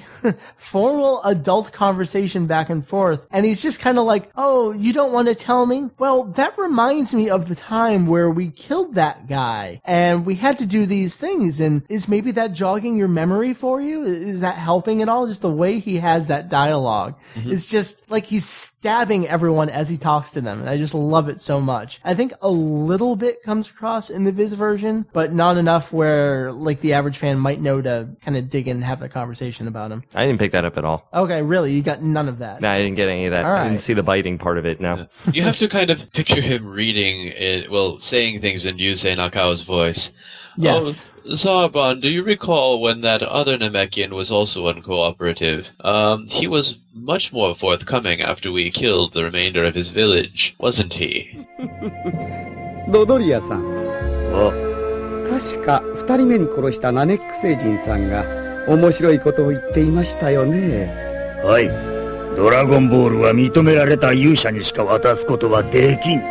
formal adult conversation back and forth, and he's just kind of like, oh, you don't want to tell me? Well, that reminds me of the time where we killed that guy, and we had to do these things, and is maybe that jogging your memory for you? Is that helping at all? Just the way he has that dialogue. Mm-hmm. It's just like he's stabbing everyone as he talks to them, and I just love it so much. I think a little bit comes across in the Viz version, but not enough where like the average fan might know to kind of dig in and have the conversation about him. I didn't pick that up at all. Okay, really? You got none of that? No, I didn't get any of that. Right. I didn't see the biting part of it, no. You have to kind of picture him reading it, well, saying things in Yusei Nakao's voice. Yes. Oh, Zarbon, do you recall when that other Namekian was also uncooperative? Um, he was much more forthcoming after we killed the remainder of his village, wasn't he? Dodoria-san. Oh. 確か二人目に殺したナネック星人さんが面白いことを言っていましたよね。はい。ドラゴンボールは認められた勇者にしか渡すことはできん。と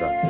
か。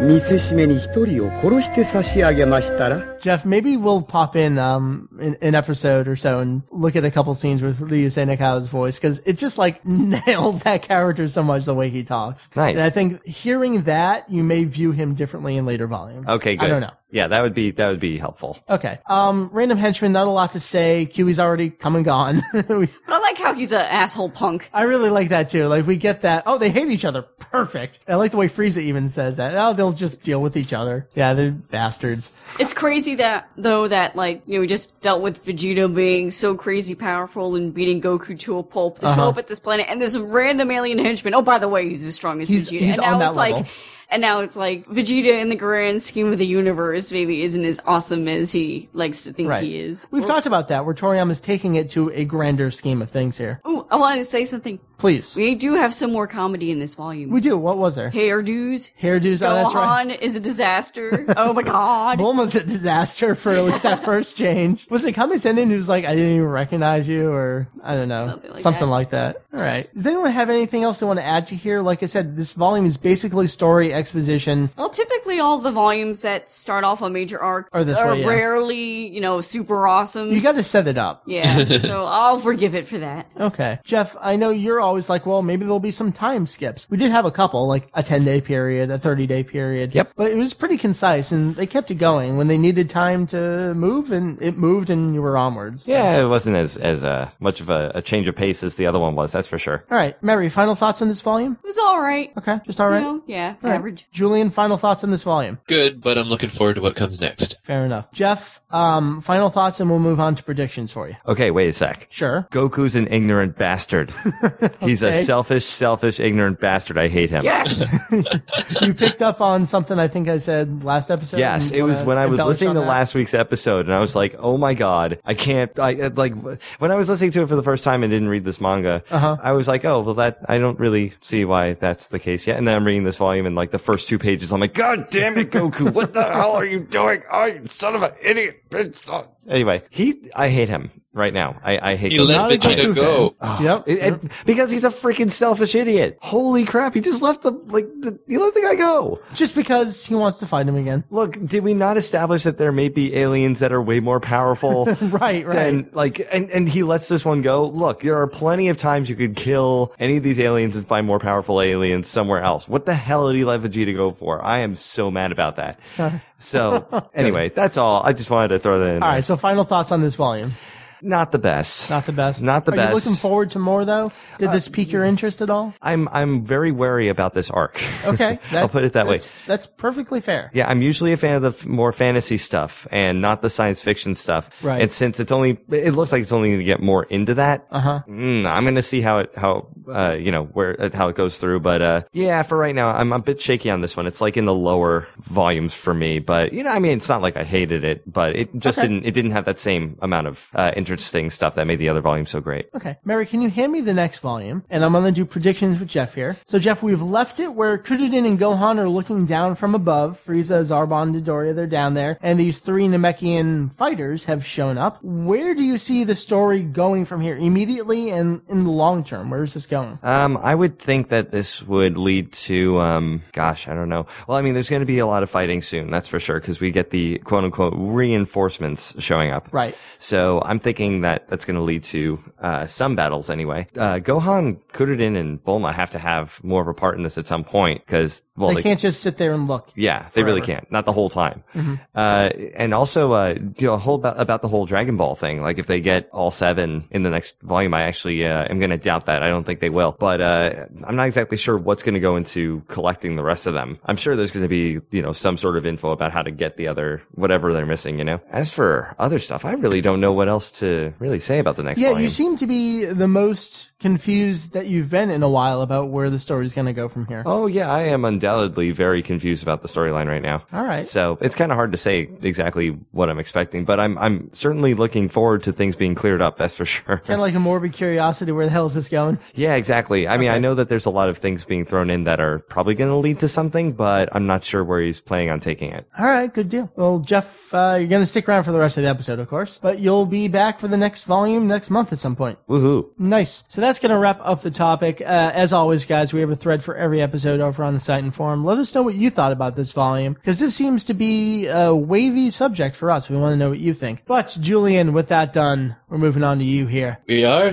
見せしめに一人を殺して差し上げましたら。Jeff, maybe we'll pop in um in an episode or so and look at a couple scenes with Ryusei Nakagawa's voice because it just like nails that character so much the way he talks. Nice. And I think hearing that, you may view him differently in later volumes. Okay, good. I don't know. Yeah, that would be that would be helpful. Okay. Um, random henchman, not a lot to say. Kiwi's already come and gone. But I like how he's an asshole punk. I really like that too. Like we get that. Oh, they hate each other. Perfect. And I like the way Frieza even says that. Oh, they'll just deal with each other. Yeah, they're bastards. It's crazy. That though that like you know we just dealt with Vegeta being so crazy powerful and beating Goku to a pulp. There's uh-huh. hope at this planet, and this random alien henchman. Oh, by the way, he's as strong as he's, Vegeta. He's and now on that it's level. like, and now it's like Vegeta in the grand scheme of the universe maybe isn't as awesome as he likes to think right. he is. We've or- talked about that where Toriyama's taking it to a grander scheme of things here. Oh, I wanted to say something. Please. We do have some more comedy in this volume. We do. What was there? Hairdos. Hairdos. Gohan oh, that's right. is a disaster. Oh, my God. Bulma's a disaster for at least that first change. Was it Kami-sama who's like, I didn't even recognize you or, I don't know, something like something that. Like that. All right. Does anyone have anything else they want to add to here? Like I said, this volume is basically story exposition. Well, typically all the volumes that start off a major arc are, this are way, yeah. rarely, you know, super awesome. You got to set it up. Yeah. So I'll forgive it for that. Okay. Jeff, I know you're all always like, well, maybe there'll be some time skips. We did have a couple, like a ten-day period, a thirty-day period. Yep. But it was pretty concise, and they kept it going when they needed time to move, and it moved, and you were onwards. So. Yeah, it wasn't as as uh, much of a, a change of pace as the other one was, that's for sure. All right. Mary, final thoughts on this volume? It was all right. Okay, just all right? You know, yeah, all average. Right. Julian, final thoughts on this volume? Good, but I'm looking forward to what comes next. Fair enough. Jeff, um, final thoughts, and we'll move on to predictions for you. Okay, wait a sec. Sure. Goku's an ignorant bastard. He's okay. a selfish, selfish, ignorant bastard. I hate him. Yes! You picked up on something I think I said last episode? Yes, it was when I was listening to that. last week's episode, and I was like, oh my god, I can't, I like, when I was listening to it for the first time and didn't read this manga, uh-huh. I was like, oh, well that, I don't really see why that's the case yet, and then I'm reading this volume and like the first two pages, I'm like, god damn it, Goku, what the hell are you doing? Oh, you son of an idiot. Anyway, he, I hate him. Right now, I, I hate. He let Vegeta go. Oh, yep, it, it, because he's a freaking selfish idiot. Holy crap! He just left the like the, he let the guy go just because he wants to find him again. Look, did we not establish that there may be aliens that are way more powerful? right, right. And like, and and he lets this one go. Look, there are plenty of times you could kill any of these aliens and find more powerful aliens somewhere else. What the hell did he let Vegeta go for? I am so mad about that. So anyway, that's all. I just wanted to throw that in. All right. So final thoughts on this volume. Not the best. Not the best. Not the Are best. Are you looking forward to more, though? Did uh, this pique your interest at all? I'm I'm very wary about this arc. Okay. That, I'll put it that that's, way. That's perfectly fair. Yeah, I'm usually a fan of the f- more fantasy stuff and not the science fiction stuff. Right. And since it's only, it looks like it's only going to get more into that. Uh-huh. Mm, I'm going to see how it, how, uh, you know, where, how it goes through. But, uh, yeah, for right now, I'm a bit shaky on this one. It's like in the lower volumes for me. But, you know, I mean, it's not like I hated it, but it just okay. didn't, it didn't have that same amount of, uh, interest. Interesting stuff that made the other volume so great. Okay. Mary, can you hand me the next volume? And I'm going to do predictions with Jeff here. So, Jeff, we've left it where Krillin and Gohan are looking down from above. Frieza, Zarbon, Dodoria, they're down there. And these three Namekian fighters have shown up. Where do you see the story going from here? Immediately and in the long term? Where is this going? Um, I would think that this would lead to, um, gosh, I don't know. Well, I mean, there's going to be a lot of fighting soon. That's for sure. Because we get the quote-unquote reinforcements showing up. Right. So, I'm thinking that that's going to lead to uh, some battles anyway. Uh, Gohan, Krillin, and Bulma have to have more of a part in this at some point because well, they, they can't just sit there and look. Yeah, they forever. really can't. Not the whole time. Mm-hmm. Uh, and also, uh, you know, a whole about, about the whole Dragon Ball thing. Like if they get all seven in the next volume, I actually uh, am going to doubt that. I don't think they will. But uh, I'm not exactly sure what's going to go into collecting the rest of them. I'm sure there's going to be you know some sort of info about how to get the other whatever they're missing. You know. As for other stuff, I really don't know what else to. To really say about the next yeah, volume. Yeah, you seem to be the most confused that you've been in a while about where the story's going to go from here. Oh, yeah, I am undoubtedly very confused about the storyline right now. All right. So it's kind of hard to say exactly what I'm expecting, but I'm I'm certainly looking forward to things being cleared up, that's for sure. Kind of like a morbid curiosity, where the hell is this going? Yeah, Yeah, exactly. I mean, okay. I know that there's a lot of things being thrown in that are probably going to lead to something, but I'm not sure where he's planning on taking it. All right, good deal. Well, Jeff, uh, you're going to stick around for the rest of the episode, of course, but you'll be back for the next volume next month at some point. Woohoo. Nice. So that's going to wrap up the topic. Uh, as always, guys, we have a thread for every episode over on the site and forum. Let us know what you thought about this volume, because this seems to be a wavy subject for us. We want to know what you think. But, Julian, with that done, we're moving on to you here. We are.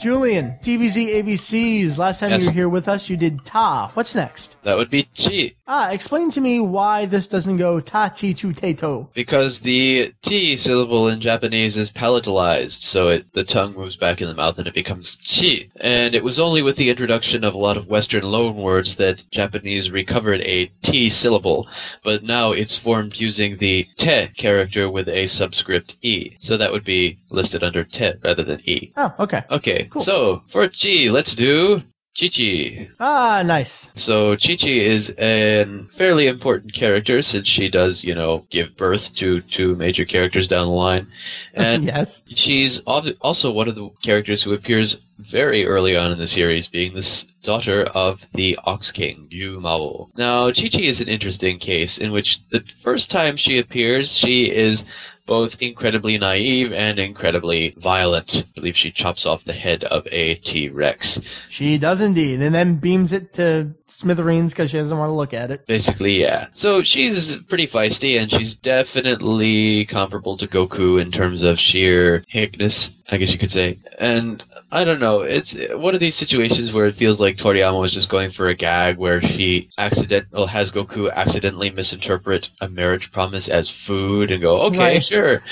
Julian, D B Z A B Cs, last time yes. you were here with us, you did Ta. What's next? That would be Chi. Ah, explain to me why this doesn't go Ta, Ti, Chu, Te, To. Because the Ti syllable in Japanese is palatalized, so it, the tongue moves back in the mouth and it becomes Chi. And it was only with the introduction of a lot of Western loanwords that Japanese recovered a Ti syllable, but now it's formed using the Te character with a subscript E. So that would be listed under Te rather than E. Oh, okay. Okay. Cool. So, for Chi, let's do Chi-Chi. Ah, nice. So, Chi-Chi is a fairly important character since she does, you know, give birth to two major characters down the line. And yes. she's also one of the characters who appears very early on in the series, being the daughter of the Ox King, Yu Mao. Now, Chi-Chi is an interesting case in which the first time she appears, she is both incredibly naive and incredibly violent. I believe she chops off the head of a T-Rex. She does indeed, and then beams it to smithereens because she doesn't want to look at it. Basically, yeah. So she's pretty feisty, and she's definitely comparable to Goku in terms of sheer hickness, I guess you could say. And I don't know, it's one of these situations where it feels like Toriyama was just going for a gag where he accident- well, has Goku accidentally misinterpret a marriage promise as food and go, okay, right. sure. Sure.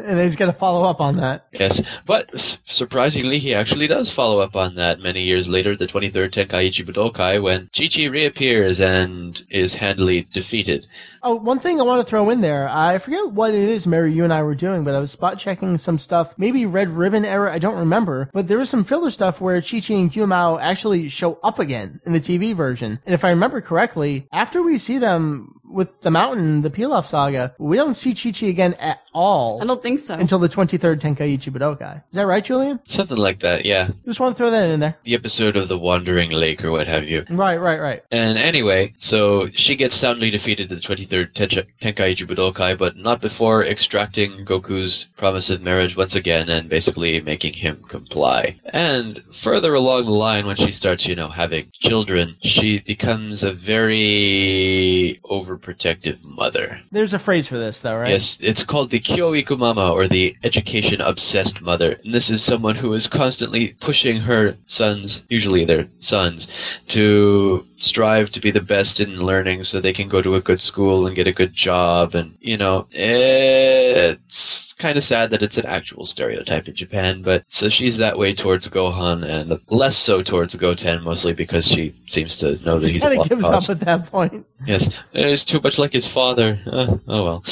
And he's going to follow up on that. Yes, but s- surprisingly, he actually does follow up on that many years later, the twenty-third Tenkaichi Budokai, when Chi-Chi reappears and is handily defeated. Oh, one thing I want to throw in there, I forget what it is, Mary, you and I were doing, but I was spot-checking some stuff, maybe Red Ribbon era, I don't remember, but there was some filler stuff where Chi-Chi and Kumao actually show up again in the T V version. And if I remember correctly, after we see them with the mountain, the Pilaf saga, we don't see Chi-Chi again at all. I don't think so. Until the twenty-third Tenkaichi Budokai. Is that right, Julian? Something like that, yeah. Just want to throw that in there. The episode of the Wandering Lake or what have you. Right, right, right. And anyway, so she gets soundly defeated at the twenty-third Tench- Tenkaichi Budokai, but not before extracting Goku's promise of marriage once again and basically making him comply. And further along the line, when she starts, you know, having children, she becomes a very over protective mother. There's a phrase for this, though, right? Yes, it's called the Kyoiku Mama, or the education-obsessed mother. And this is someone who is constantly pushing her sons, usually their sons, to strive to be the best in learning so they can go to a good school and get a good job. And, you know, it's kind of sad that it's an actual stereotype in Japan, but so she's that way towards Gohan and less so towards Goten, mostly because she seems to know that he's a lost cause. She kind of gives up at that point. Yes, it's too much like his father. Uh, oh well.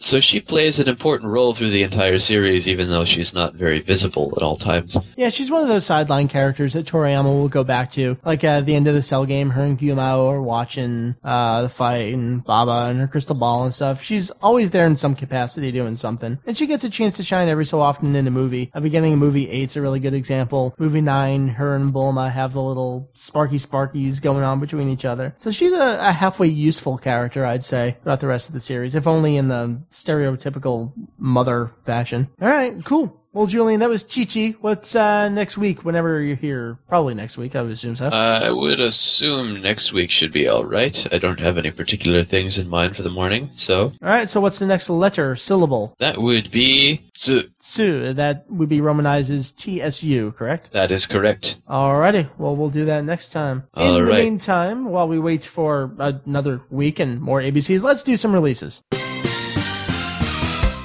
So she plays an important role through the entire series, even though she's not very visible at all times. Yeah, she's one of those sideline characters that Toriyama will go back to. Like at the end of the Cell game, her and Gyumao are watching uh, the fight and Baba and her crystal ball and stuff. She's always there in some capacity doing something. And she gets a chance to shine every so often in a movie. At the beginning of movie eight's a really good example. Movie nine, her and Bulma have the little sparky sparkies going on between each other. So she's a, a halfway useful character, I'd say, throughout the rest of the series, if only in the stereotypical mother fashion. All right, cool. Well, Julian, that was Chi-Chi. What's uh, next week, whenever you're here? Probably next week, I would assume so. Uh, I would assume next week should be all right. I don't have any particular things in mind for the morning, so. All right, so what's the next letter, syllable? That would be Tsu. Tsu, that would be romanized as T S U, correct? That is correct. All righty. Well, we'll do that next time. All in right. the meantime, while we wait for another week and more A B Cs, let's do some releases.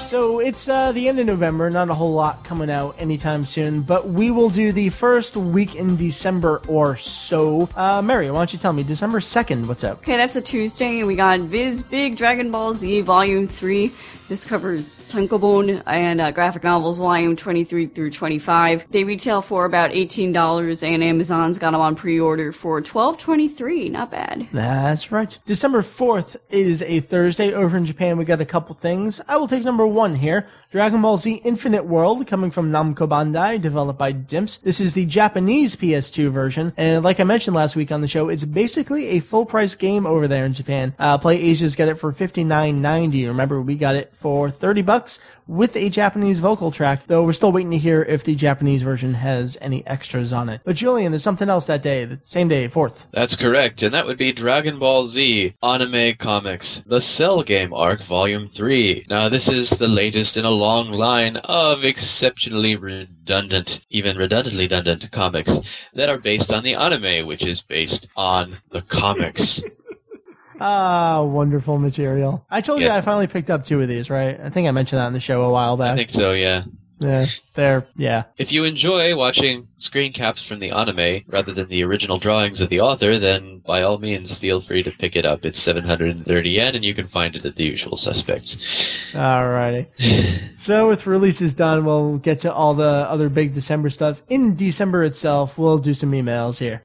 So it's uh, the end of November, not a whole lot coming out anytime soon, but we will do the first week in December or so. Uh, Mary, why don't you tell me, December second, what's up? Okay, that's a Tuesday, and we got Viz Big Dragon Ball Z Volume three. This covers Tankobon and uh, graphic novels Volume twenty-three through twenty-five. They retail for about eighteen dollars, and Amazon's got them on pre-order for twelve dollars and twenty-three cents. Not bad. That's right. December fourth is a Thursday. Over in Japan, we got a couple things. I will take number one. one here. Dragon Ball Z Infinite World, coming from Namco Bandai, developed by Dimps. This is the Japanese P S two version, and like I mentioned last week on the show, it's basically a full-price game over there in Japan. Uh, PlayAsia's got it for fifty-nine ninety. Remember, we got it for thirty bucks with a Japanese vocal track, though we're still waiting to hear if the Japanese version has any extras on it. But Julian, there's something else that day, the same day, fourth. That's correct, and that would be Dragon Ball Z Anime Comics, the Cell Game Arc Volume three. Now, this is the latest in a long line of exceptionally redundant, even redundantly redundant comics that are based on the anime, which is based on the comics. Ah, wonderful material. I told yes. you I finally picked up two of these, right? I think I mentioned that on the show a while back. I think so, yeah. Yeah, they're, yeah. If you enjoy watching screen caps from the anime rather than the original drawings of the author, then by all means feel free to pick it up. It's seven hundred thirty yen, and you can find it at the usual suspects. Alrighty. So with releases done, we'll get to all the other big December stuff. In December itself, we'll do some emails here.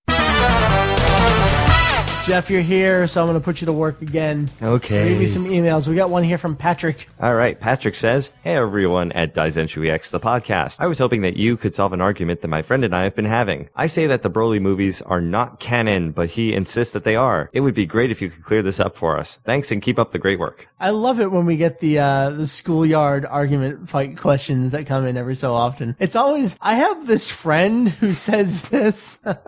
Jeff, you're here, so I'm going to put you to work again. Okay. Maybe some emails. We got one here from Patrick. All right. Patrick says, "Hey, everyone at Daizenshuu E X, the podcast. I was hoping that you could solve an argument that my friend and I have been having. I say that the Broly movies are not canon, but he insists that they are. It would be great if you could clear this up for us. Thanks, and keep up the great work." I love it when we get the uh, the schoolyard argument fight questions that come in every so often. It's always, I have this friend who says this. uh,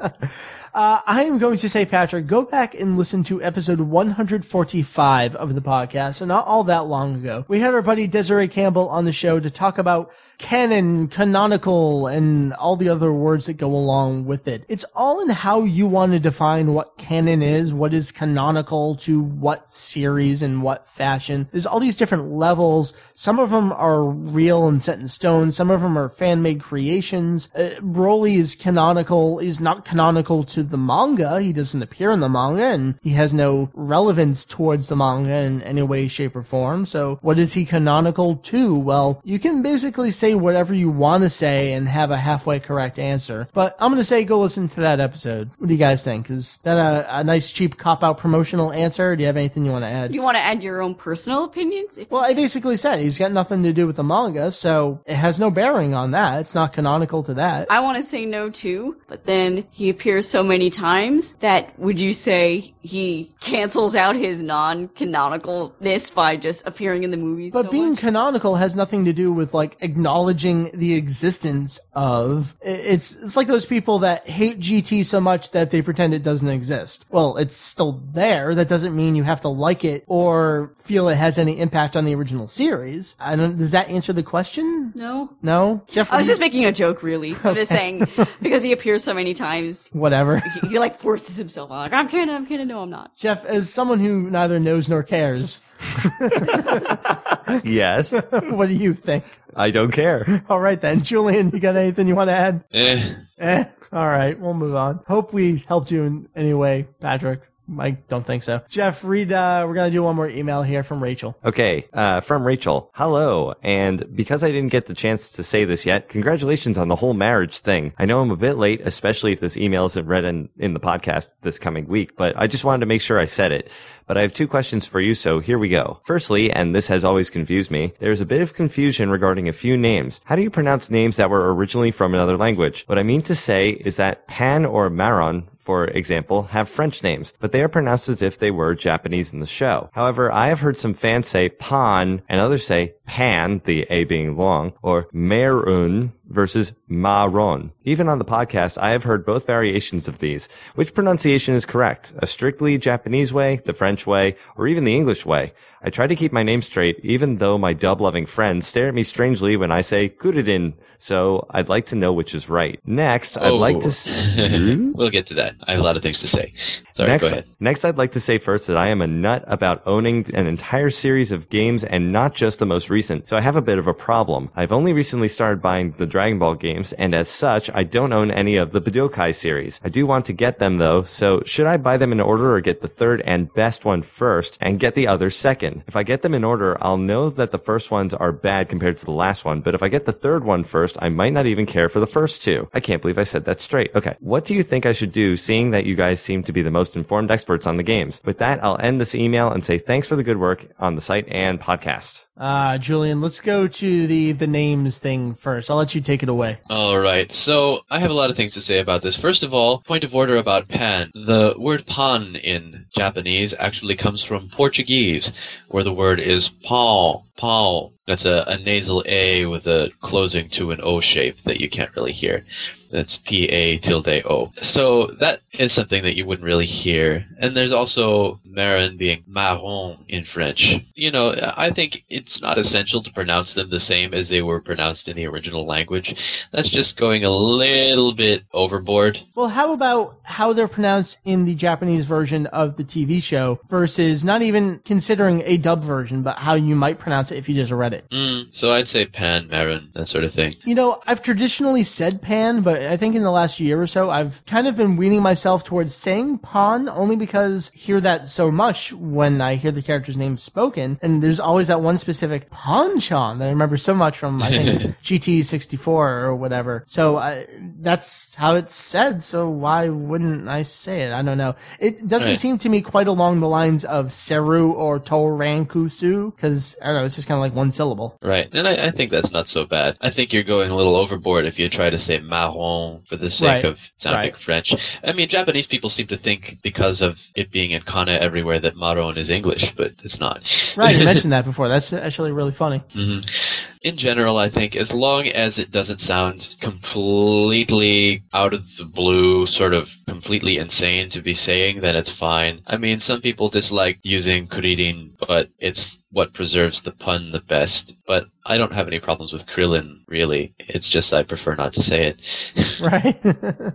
I am going to say, Patrick, go back and listen to episode one forty-five of the podcast, so not all that long ago. We had our buddy Desiree Campbell on the show to talk about canon, canonical, and all the other words that go along with it. It's all in how you want to define what canon is, what is canonical to what series and what fashion. There's all these different levels. Some of them are real and set in stone. Some of them are fan-made creations. Uh, Broly is canonical, is not canonical to the manga. He doesn't appear in the manga. And he has no relevance towards the manga in any way, shape, or form. So what is he canonical to? Well, you can basically say whatever you want to say and have a halfway correct answer. But I'm going to say go listen to that episode. What do you guys think? Is that a, a nice, cheap cop-out promotional answer? Or do you have anything you want to add? You want to add your own personal opinions? Well, I basically said he's got nothing to do with the manga, so it has no bearing on that. It's not canonical to that. I want to say no, too, but then he appears so many times that would you say he cancels out his non-canonicalness by just appearing in the movies. But so being much. Canonical has nothing to do with, like, acknowledging the existence of... It's it's like those people that hate G T so much that they pretend it doesn't exist. Well, it's still there. That doesn't mean you have to like it or feel it has any impact on the original series. I don't. Does that answer the question? No. No? Jeff, I was just making a joke, really. Okay. I'm just saying, because he appears so many times. Whatever. He, he like, forces himself on. Like, I'm kidding. I'm kidding. No, I'm not. Jeff, as someone who neither knows nor cares. Yes. What do you think? I don't care. All right, then. Julian, you got anything you want to add? Eh. Eh. All right. We'll move on. Hope we helped you in any way, Patrick. I don't think so. Jeff, read, uh, we're going to do one more email here from Rachel. Okay, uh, from Rachel. Hello, and because I didn't get the chance to say this yet, congratulations on the whole marriage thing. I know I'm a bit late, especially if this email isn't read in, in the podcast this coming week, but I just wanted to make sure I said it. But I have two questions for you, so here we go. Firstly, and this has always confused me, there's a bit of confusion regarding a few names. How do you pronounce names that were originally from another language? What I mean to say is that Pan or Marron, for example, have French names, but they are pronounced as if they were Japanese in the show. However, I have heard some fans say Pan, and others say Pan, the A being long, or Marron versus Marron. Even on the podcast, I have heard both variations of these. Which pronunciation is correct? A strictly Japanese way, the French way, or even the English way? I try to keep my name straight, even though my dub-loving friends stare at me strangely when I say Kuririn, so I'd like to know which is right. Next, oh. I'd like to... S- we'll get to that. I have a lot of things to say. Sorry, next, go ahead. Next, I'd like to say first that I am a nut about owning an entire series of games and not just the most recent, so I have a bit of a problem. I've only recently started buying the Dragon Dragon Ball games, and as such, I don't own any of the Budokai series. I do want to get them though, so should I buy them in order or get the third and best one first and get the other second? If I get them in order, I'll know that the first ones are bad compared to the last one, but if I get the third one first, I might not even care for the first two. I can't believe I said that straight. Okay, what do you think I should do, seeing that you guys seem to be the most informed experts on the games? With that, I'll end this email and say thanks for the good work on the site and podcast. Uh, Julian, let's go to the, the names thing first. I'll let you take it away. All right. So I have a lot of things to say about this. First of all, point of order about Pan. The word Pan in Japanese actually comes from Portuguese, where the word is pau. Pau. That's a, a nasal A with a closing to an O shape that you can't really hear. That's P A tilde O. So that is something that you wouldn't really hear. And there's also Marron being Marron in French. You know, I think it's not essential to pronounce them the same as they were pronounced in the original language. That's just going a little bit overboard. Well, how about how they're pronounced in the Japanese version of the T V show versus not even considering a dub version, but how you might pronounce it if you just read it? Mm, so I'd say Pan, Marron, that sort of thing. You know, I've traditionally said Pan, but I think in the last year or so, I've kind of been weaning myself towards saying Pan only because I hear that so much when I hear the character's name spoken. And there's always that one specific Panchan that I remember so much from, I think, G T sixty-four or whatever. So I, that's how it's said. So why wouldn't I say it? I don't know. It doesn't right. seem to me quite along the lines of Seru or Torankusu because, I don't know, it's just kind of like one syllable. Right. And I, I think that's not so bad. I think you're going a little overboard if you try to say Mahou for the sake right. of sounding right. French. I mean, Japanese people seem to think because of it being in kana everywhere that Marron is English, but it's not. Right, you mentioned that before. That's actually really funny. Mm-hmm. In general, I think as long as it doesn't sound completely out of the blue, sort of completely insane to be saying, then it's fine. I mean, some people dislike using kuririn, but it's what preserves the pun the best. But I don't have any problems with Krillin, really. It's just I prefer not to say it. Right.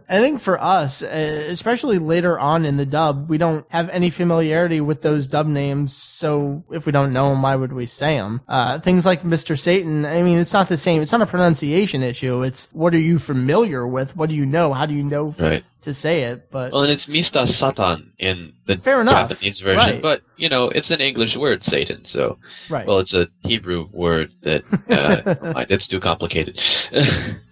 I think for us, especially later on in the dub, we don't have any familiarity with those dub names. So if we don't know them, why would we say them? Uh, things like Mister Satan, I mean, it's not the same. It's not a pronunciation issue. It's what are you familiar with? What do you know? How do you know right. to say it? But Well, and it's Mister Satan in the Fair enough. Japanese version. Right. But, you know, it's an English word, Satan. So, right. well, it's a Hebrew word that uh, it's too complicated.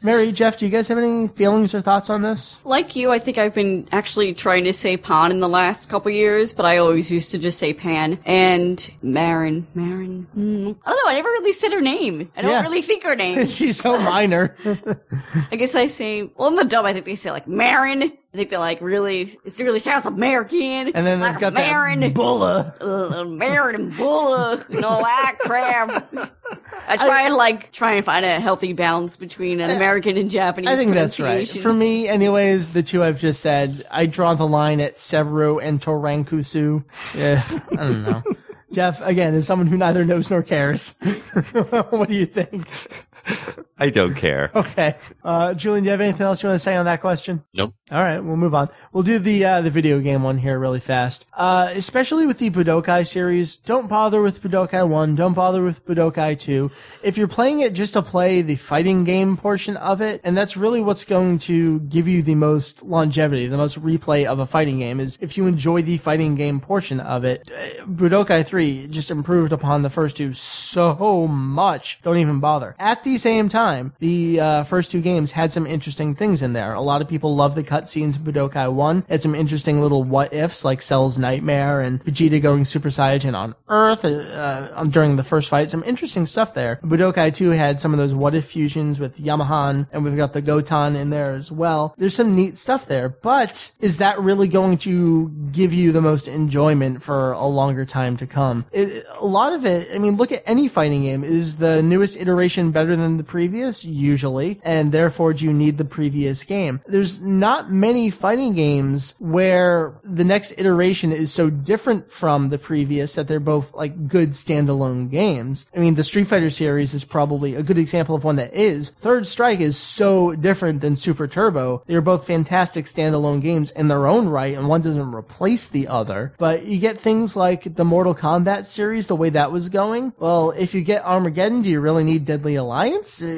Mary, Jeff, do you guys have any feelings or thoughts on this? Like you, I think I've been actually trying to say Pan in the last couple years, but I always used to just say Pan. And Marron, Marron, mm. I don't know, I never really said her name. I don't yeah. really think her name. She's so minor. I guess I say, well, in the dub, I think they say like Marron. I think they're like, really, it really sounds American. And then like they've got Marron, that Bulla. Uh, Marron and Bulla and all that crap. I try I, and like, try and find a healthy balance between an American and Japanese I think that's right. For me, anyways, the two I've just said, I draw the line at Seru and Torankusu. Yeah, I don't know. Jeff, again, as someone who neither knows nor cares, what do you think? I don't care. Okay. Uh, Julian, do you have anything else you want to say on that question? Nope. All right, we'll move on. We'll do the uh, the video game one here really fast. Uh, especially with the Budokai series, don't bother with Budokai one, don't bother with Budokai two. If you're playing it just to play the fighting game portion of it, and that's really what's going to give you the most longevity, the most replay of a fighting game, is if you enjoy the fighting game portion of it. Budokai three just improved upon the first two so much. Don't even bother. At the same time, the uh, first two games had some interesting things in there. A lot of people love the cutscenes in Budokai one. It had some interesting little what-ifs like Cell's nightmare and Vegeta going Super Saiyajin on Earth uh, during the first fight. Some interesting stuff there. Budokai two had some of those what-if fusions with Yamahan, and we've got the Goten in there as well. There's some neat stuff there, but is that really going to give you the most enjoyment for a longer time to come? It, a lot of it, I mean, look at any fighting game. Is the newest iteration better than than the previous, usually, and therefore do you need the previous game? There's not many fighting games where the next iteration is so different from the previous that they're both like good standalone games. I mean, the Street Fighter series is probably a good example of one that is. Third Strike is so different than Super Turbo. They're both fantastic standalone games in their own right, and one doesn't replace the other. But you get things like the Mortal Kombat series, the way that was going. Well, if you get Armageddon, do you really need Deadly Alliance?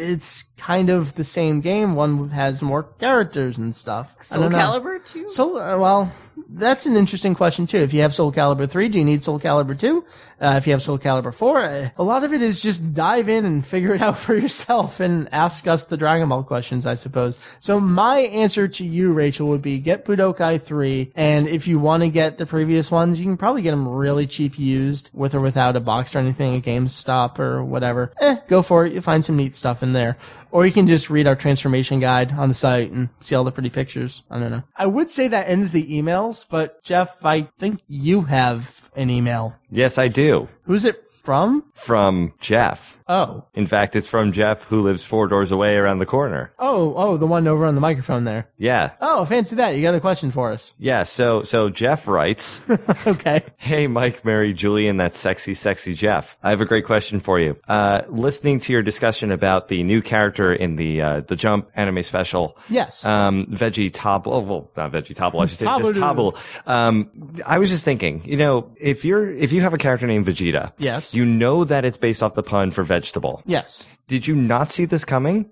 it's kind of the same game. One has more characters and stuff. Soul Calibur two? So, uh, well, that's an interesting question, too. If you have Soul Calibur three, do you need Soul Calibur two? Uh, if you have Soul Calibur four, uh, a lot of it is just dive in and figure it out for yourself and ask us the Dragon Ball questions, I suppose. So my answer to you, Rachel, would be get Budokai three, and if you want to get the previous ones, you can probably get them really cheap used, with or without a box or anything, a GameStop or whatever. Eh, go for it. You'll find some neat stuff in there. Or you can just read our transformation guide on the site and see all the pretty pictures. I don't know. I would say that ends the emails, but Jeff, I think you have an email. Yes, I do. Who's it from? From Jeff. Oh. In fact, it's from Jeff, who lives four doors away around the corner. Oh, oh, the one over on the microphone there. Yeah. Oh, fancy that. You got a question for us. Yeah, so so Jeff writes, okay. Hey, Mike, Mary, Julie, and that sexy, sexy Jeff. I have a great question for you. Uh, listening to your discussion about the new character in the uh, the Jump anime special. Yes. Um, Veggie Table, well, not Veggie Table, I should say, just Table. Um, I was just thinking, you know, if you're if you have a character named Vegeta, yes, you know that it's based off the pun for Vegeta. Vegetable. Yes. Did you not see this coming?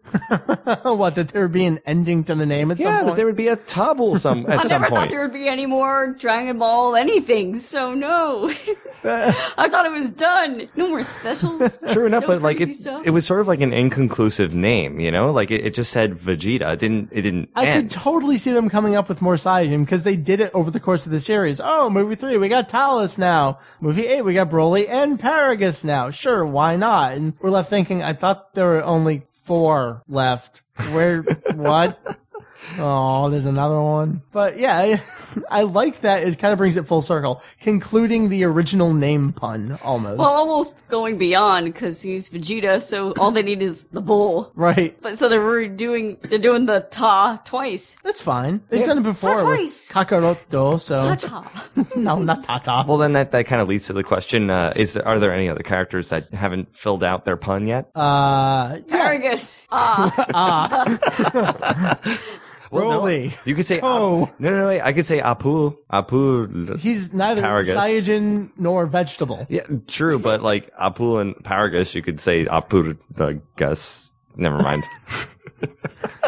What, that there would be an ending to the name at yeah, some point? Yeah, that there would be a table some, at I some point. I never thought there would be any more Dragon Ball anything, so no. I thought it was done. No more specials. True enough, no but like it, it was sort of like an inconclusive name, you know? Like it, it just said Vegeta. It didn't, it didn't I end. Could totally see them coming up with more Saiyajin because they did it over the course of the series. Oh, movie three, we got Talos now. Movie eight, we got Broly and Paragus now. Sure, why not? And we're left thinking, I thought there were only four left. Where, what? Oh, there's another one. But yeah, I, I like that. It kind of brings it full circle, concluding the original name pun almost. Well, almost going beyond because he's Vegeta, so all they need is the bull, right? But so they're redoing, they're doing the ta twice. That's fine. They've yeah. done it before. Ta twice. Kakaroto. So ta-ta. No, not ta-ta. Well, then that, that kind of leads to the question: uh, Is there, are there any other characters that haven't filled out their pun yet? Uh, Paragus. Yeah. Ah. ah. Well, Broly. No, you could say oh. No, no, no, wait. I could say Apu. Apu. He's neither Paragus. Saiyajin nor vegetable. Yeah, true, but like Apu and Paragus, you could say Apu uh, Gus. Never mind.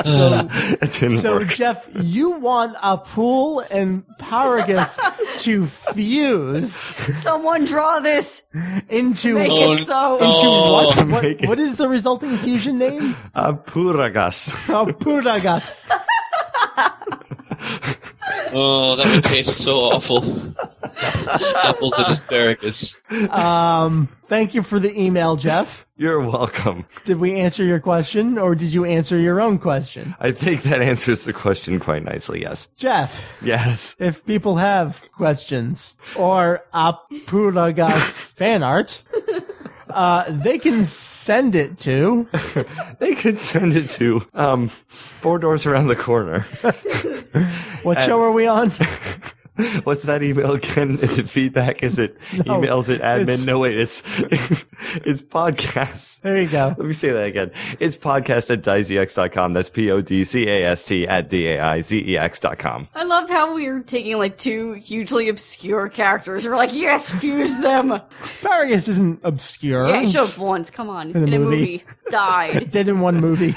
So, it didn't so work. Jeff, you want Apu and Paragus to fuse? Someone draw this into make oh, it so. No. Into what? What, what is the resulting fusion name? Apuragas. Apuragas. Oh, that would taste so awful. Apples and asparagus. Um, thank you for the email, Jeff. You're welcome. Did we answer your question, or did you answer your own question? I think that answers the question quite nicely, yes. Jeff. Yes. If people have questions, or Apuragas fan art... Uh, they can send it to. They could send it to um, four doors around the corner. What and, show are we on? What's that email again? Is it feedback? Is it no, emails at admin? No, wait, it's it's podcast. There you go. Let me say that again. It's podcast at daizex dot com. That's P O D C A S T at D A I Z E X dot com. I love how we're taking like two hugely obscure characters. And we're like, yes, fuse them. Paragus isn't obscure. Yeah, he showed up once. Come on. In, in a movie. movie. Died. Did in one movie.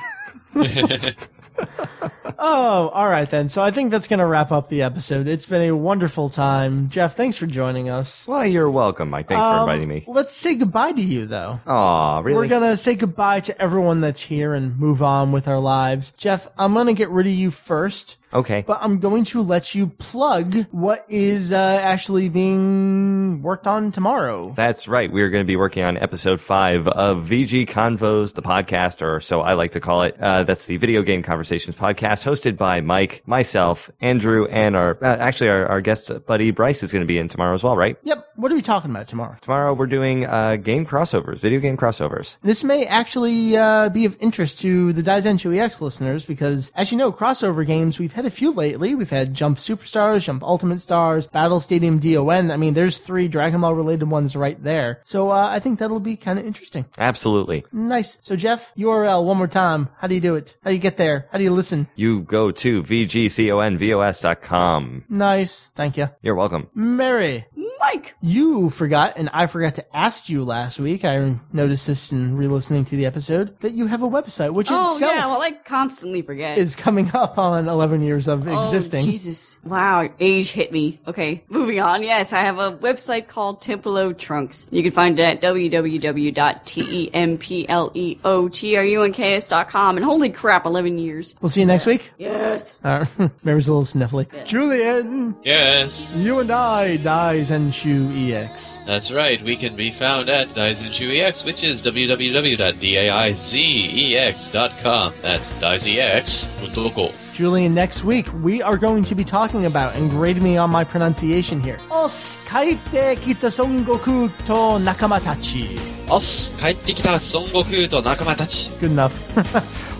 Oh, all right then. So I think that's going to wrap up the episode. It's been a wonderful time. Jeff, thanks for joining us. Well, you're welcome, Mike. Thanks um, for inviting me. Let's say goodbye to you, though. Aw, really? We're going to say goodbye to everyone that's here and move on with our lives. Jeff, I'm going to get rid of you first. Okay. But I'm going to let you plug what is uh, actually being worked on tomorrow. That's right. We're going to be working on episode five of V G Convos, the podcast, or so I like to call it. Uh, that's the Video Game Conversations podcast hosted by Mike, myself, Andrew, and our, uh, actually our, our guest buddy Bryce is going to be in tomorrow as well, right? Yep. What are we talking about tomorrow? Tomorrow we're doing uh, game crossovers, video game crossovers. This may actually uh, be of interest to the Daizenshuu E X listeners because, as you know, crossover games, we've had a few lately. We've had Jump Superstars, Jump Ultimate Stars, Battle Stadium D O N. I mean, there's three Dragon Ball related ones right there. So uh, I think that'll be kind of interesting. Absolutely. Nice. So Jeff, U R L one more time. How do you do it? How do you get there? How do you listen? You go to V G Convos dot com. Nice. Thank you. You're welcome. Mary. Mary. like? You forgot, and I forgot to ask you last week, I noticed this in re-listening to the episode, that you have a website, which oh, itself yeah, well, I constantly forget. Is coming up on eleven years of oh, existing. Jesus. Wow, age hit me. Okay, moving on. Yes, I have a website called Templo Trunks. You can find it at w w w dot templeotrunks dot com, and holy crap, eleven years. We'll see you next yeah. week. Yes. Uh, Mary's a little sniffly. Yes. Julian. Yes. You and I, Daizenshuu E X. That's right. We can be found at Daizenshuu E X, which is w w w dot daizex dot com. That's daizex dot com. Julian, next week we are going to be talking about, and grade me on my pronunciation here, Os kaite kita Son Goku to nakamatachi. Os kaite kita Son Goku to nakamatachi. Good enough.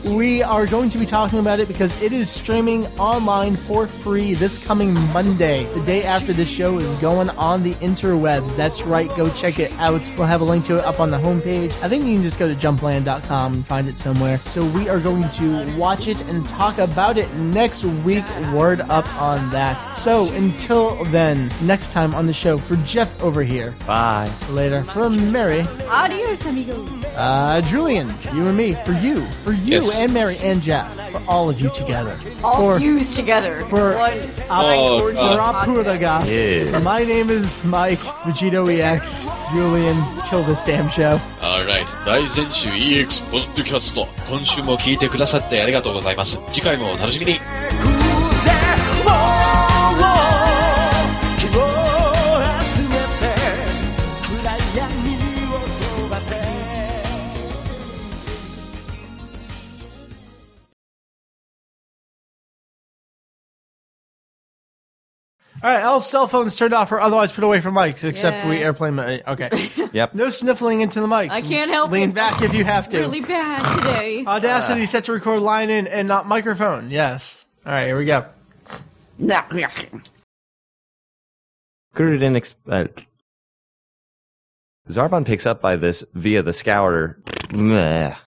We are going to be talking about it because it is streaming online for free this coming Monday. The day after this show is going on the interwebs. That's right. Go check it out. We'll have a link to it up on the homepage. I think you can just go to jumpland dot com and find it somewhere. So we are going to watch it and talk about it next week. Word up on that. So until then, next time on the show, for Jeff over here. Bye. Later. From Mary. Adios, amigos. Uh, Julian, you and me. For you. For you. Yes. And Mary and Jeff, for all of you together. All of yous together. For Apuragas. Oh, my name is Mike, Vegito E X, Julian, kill this damn show. Alright, Daizenshuu E X Podcast. 今週も聞いてくださってありがとうございます。 次回もお楽しみに。 All right, all cell phones turned off or otherwise put away from mics, except yes. we airplane. Okay. Yep. No sniffling into the mics. I can't help Lean it. Lean back if you have to. Really bad today. Audacity uh. set to record line in and not microphone. Yes. All right, here we go. Didn't exp- uh, Zarbon picks up by this via the scour.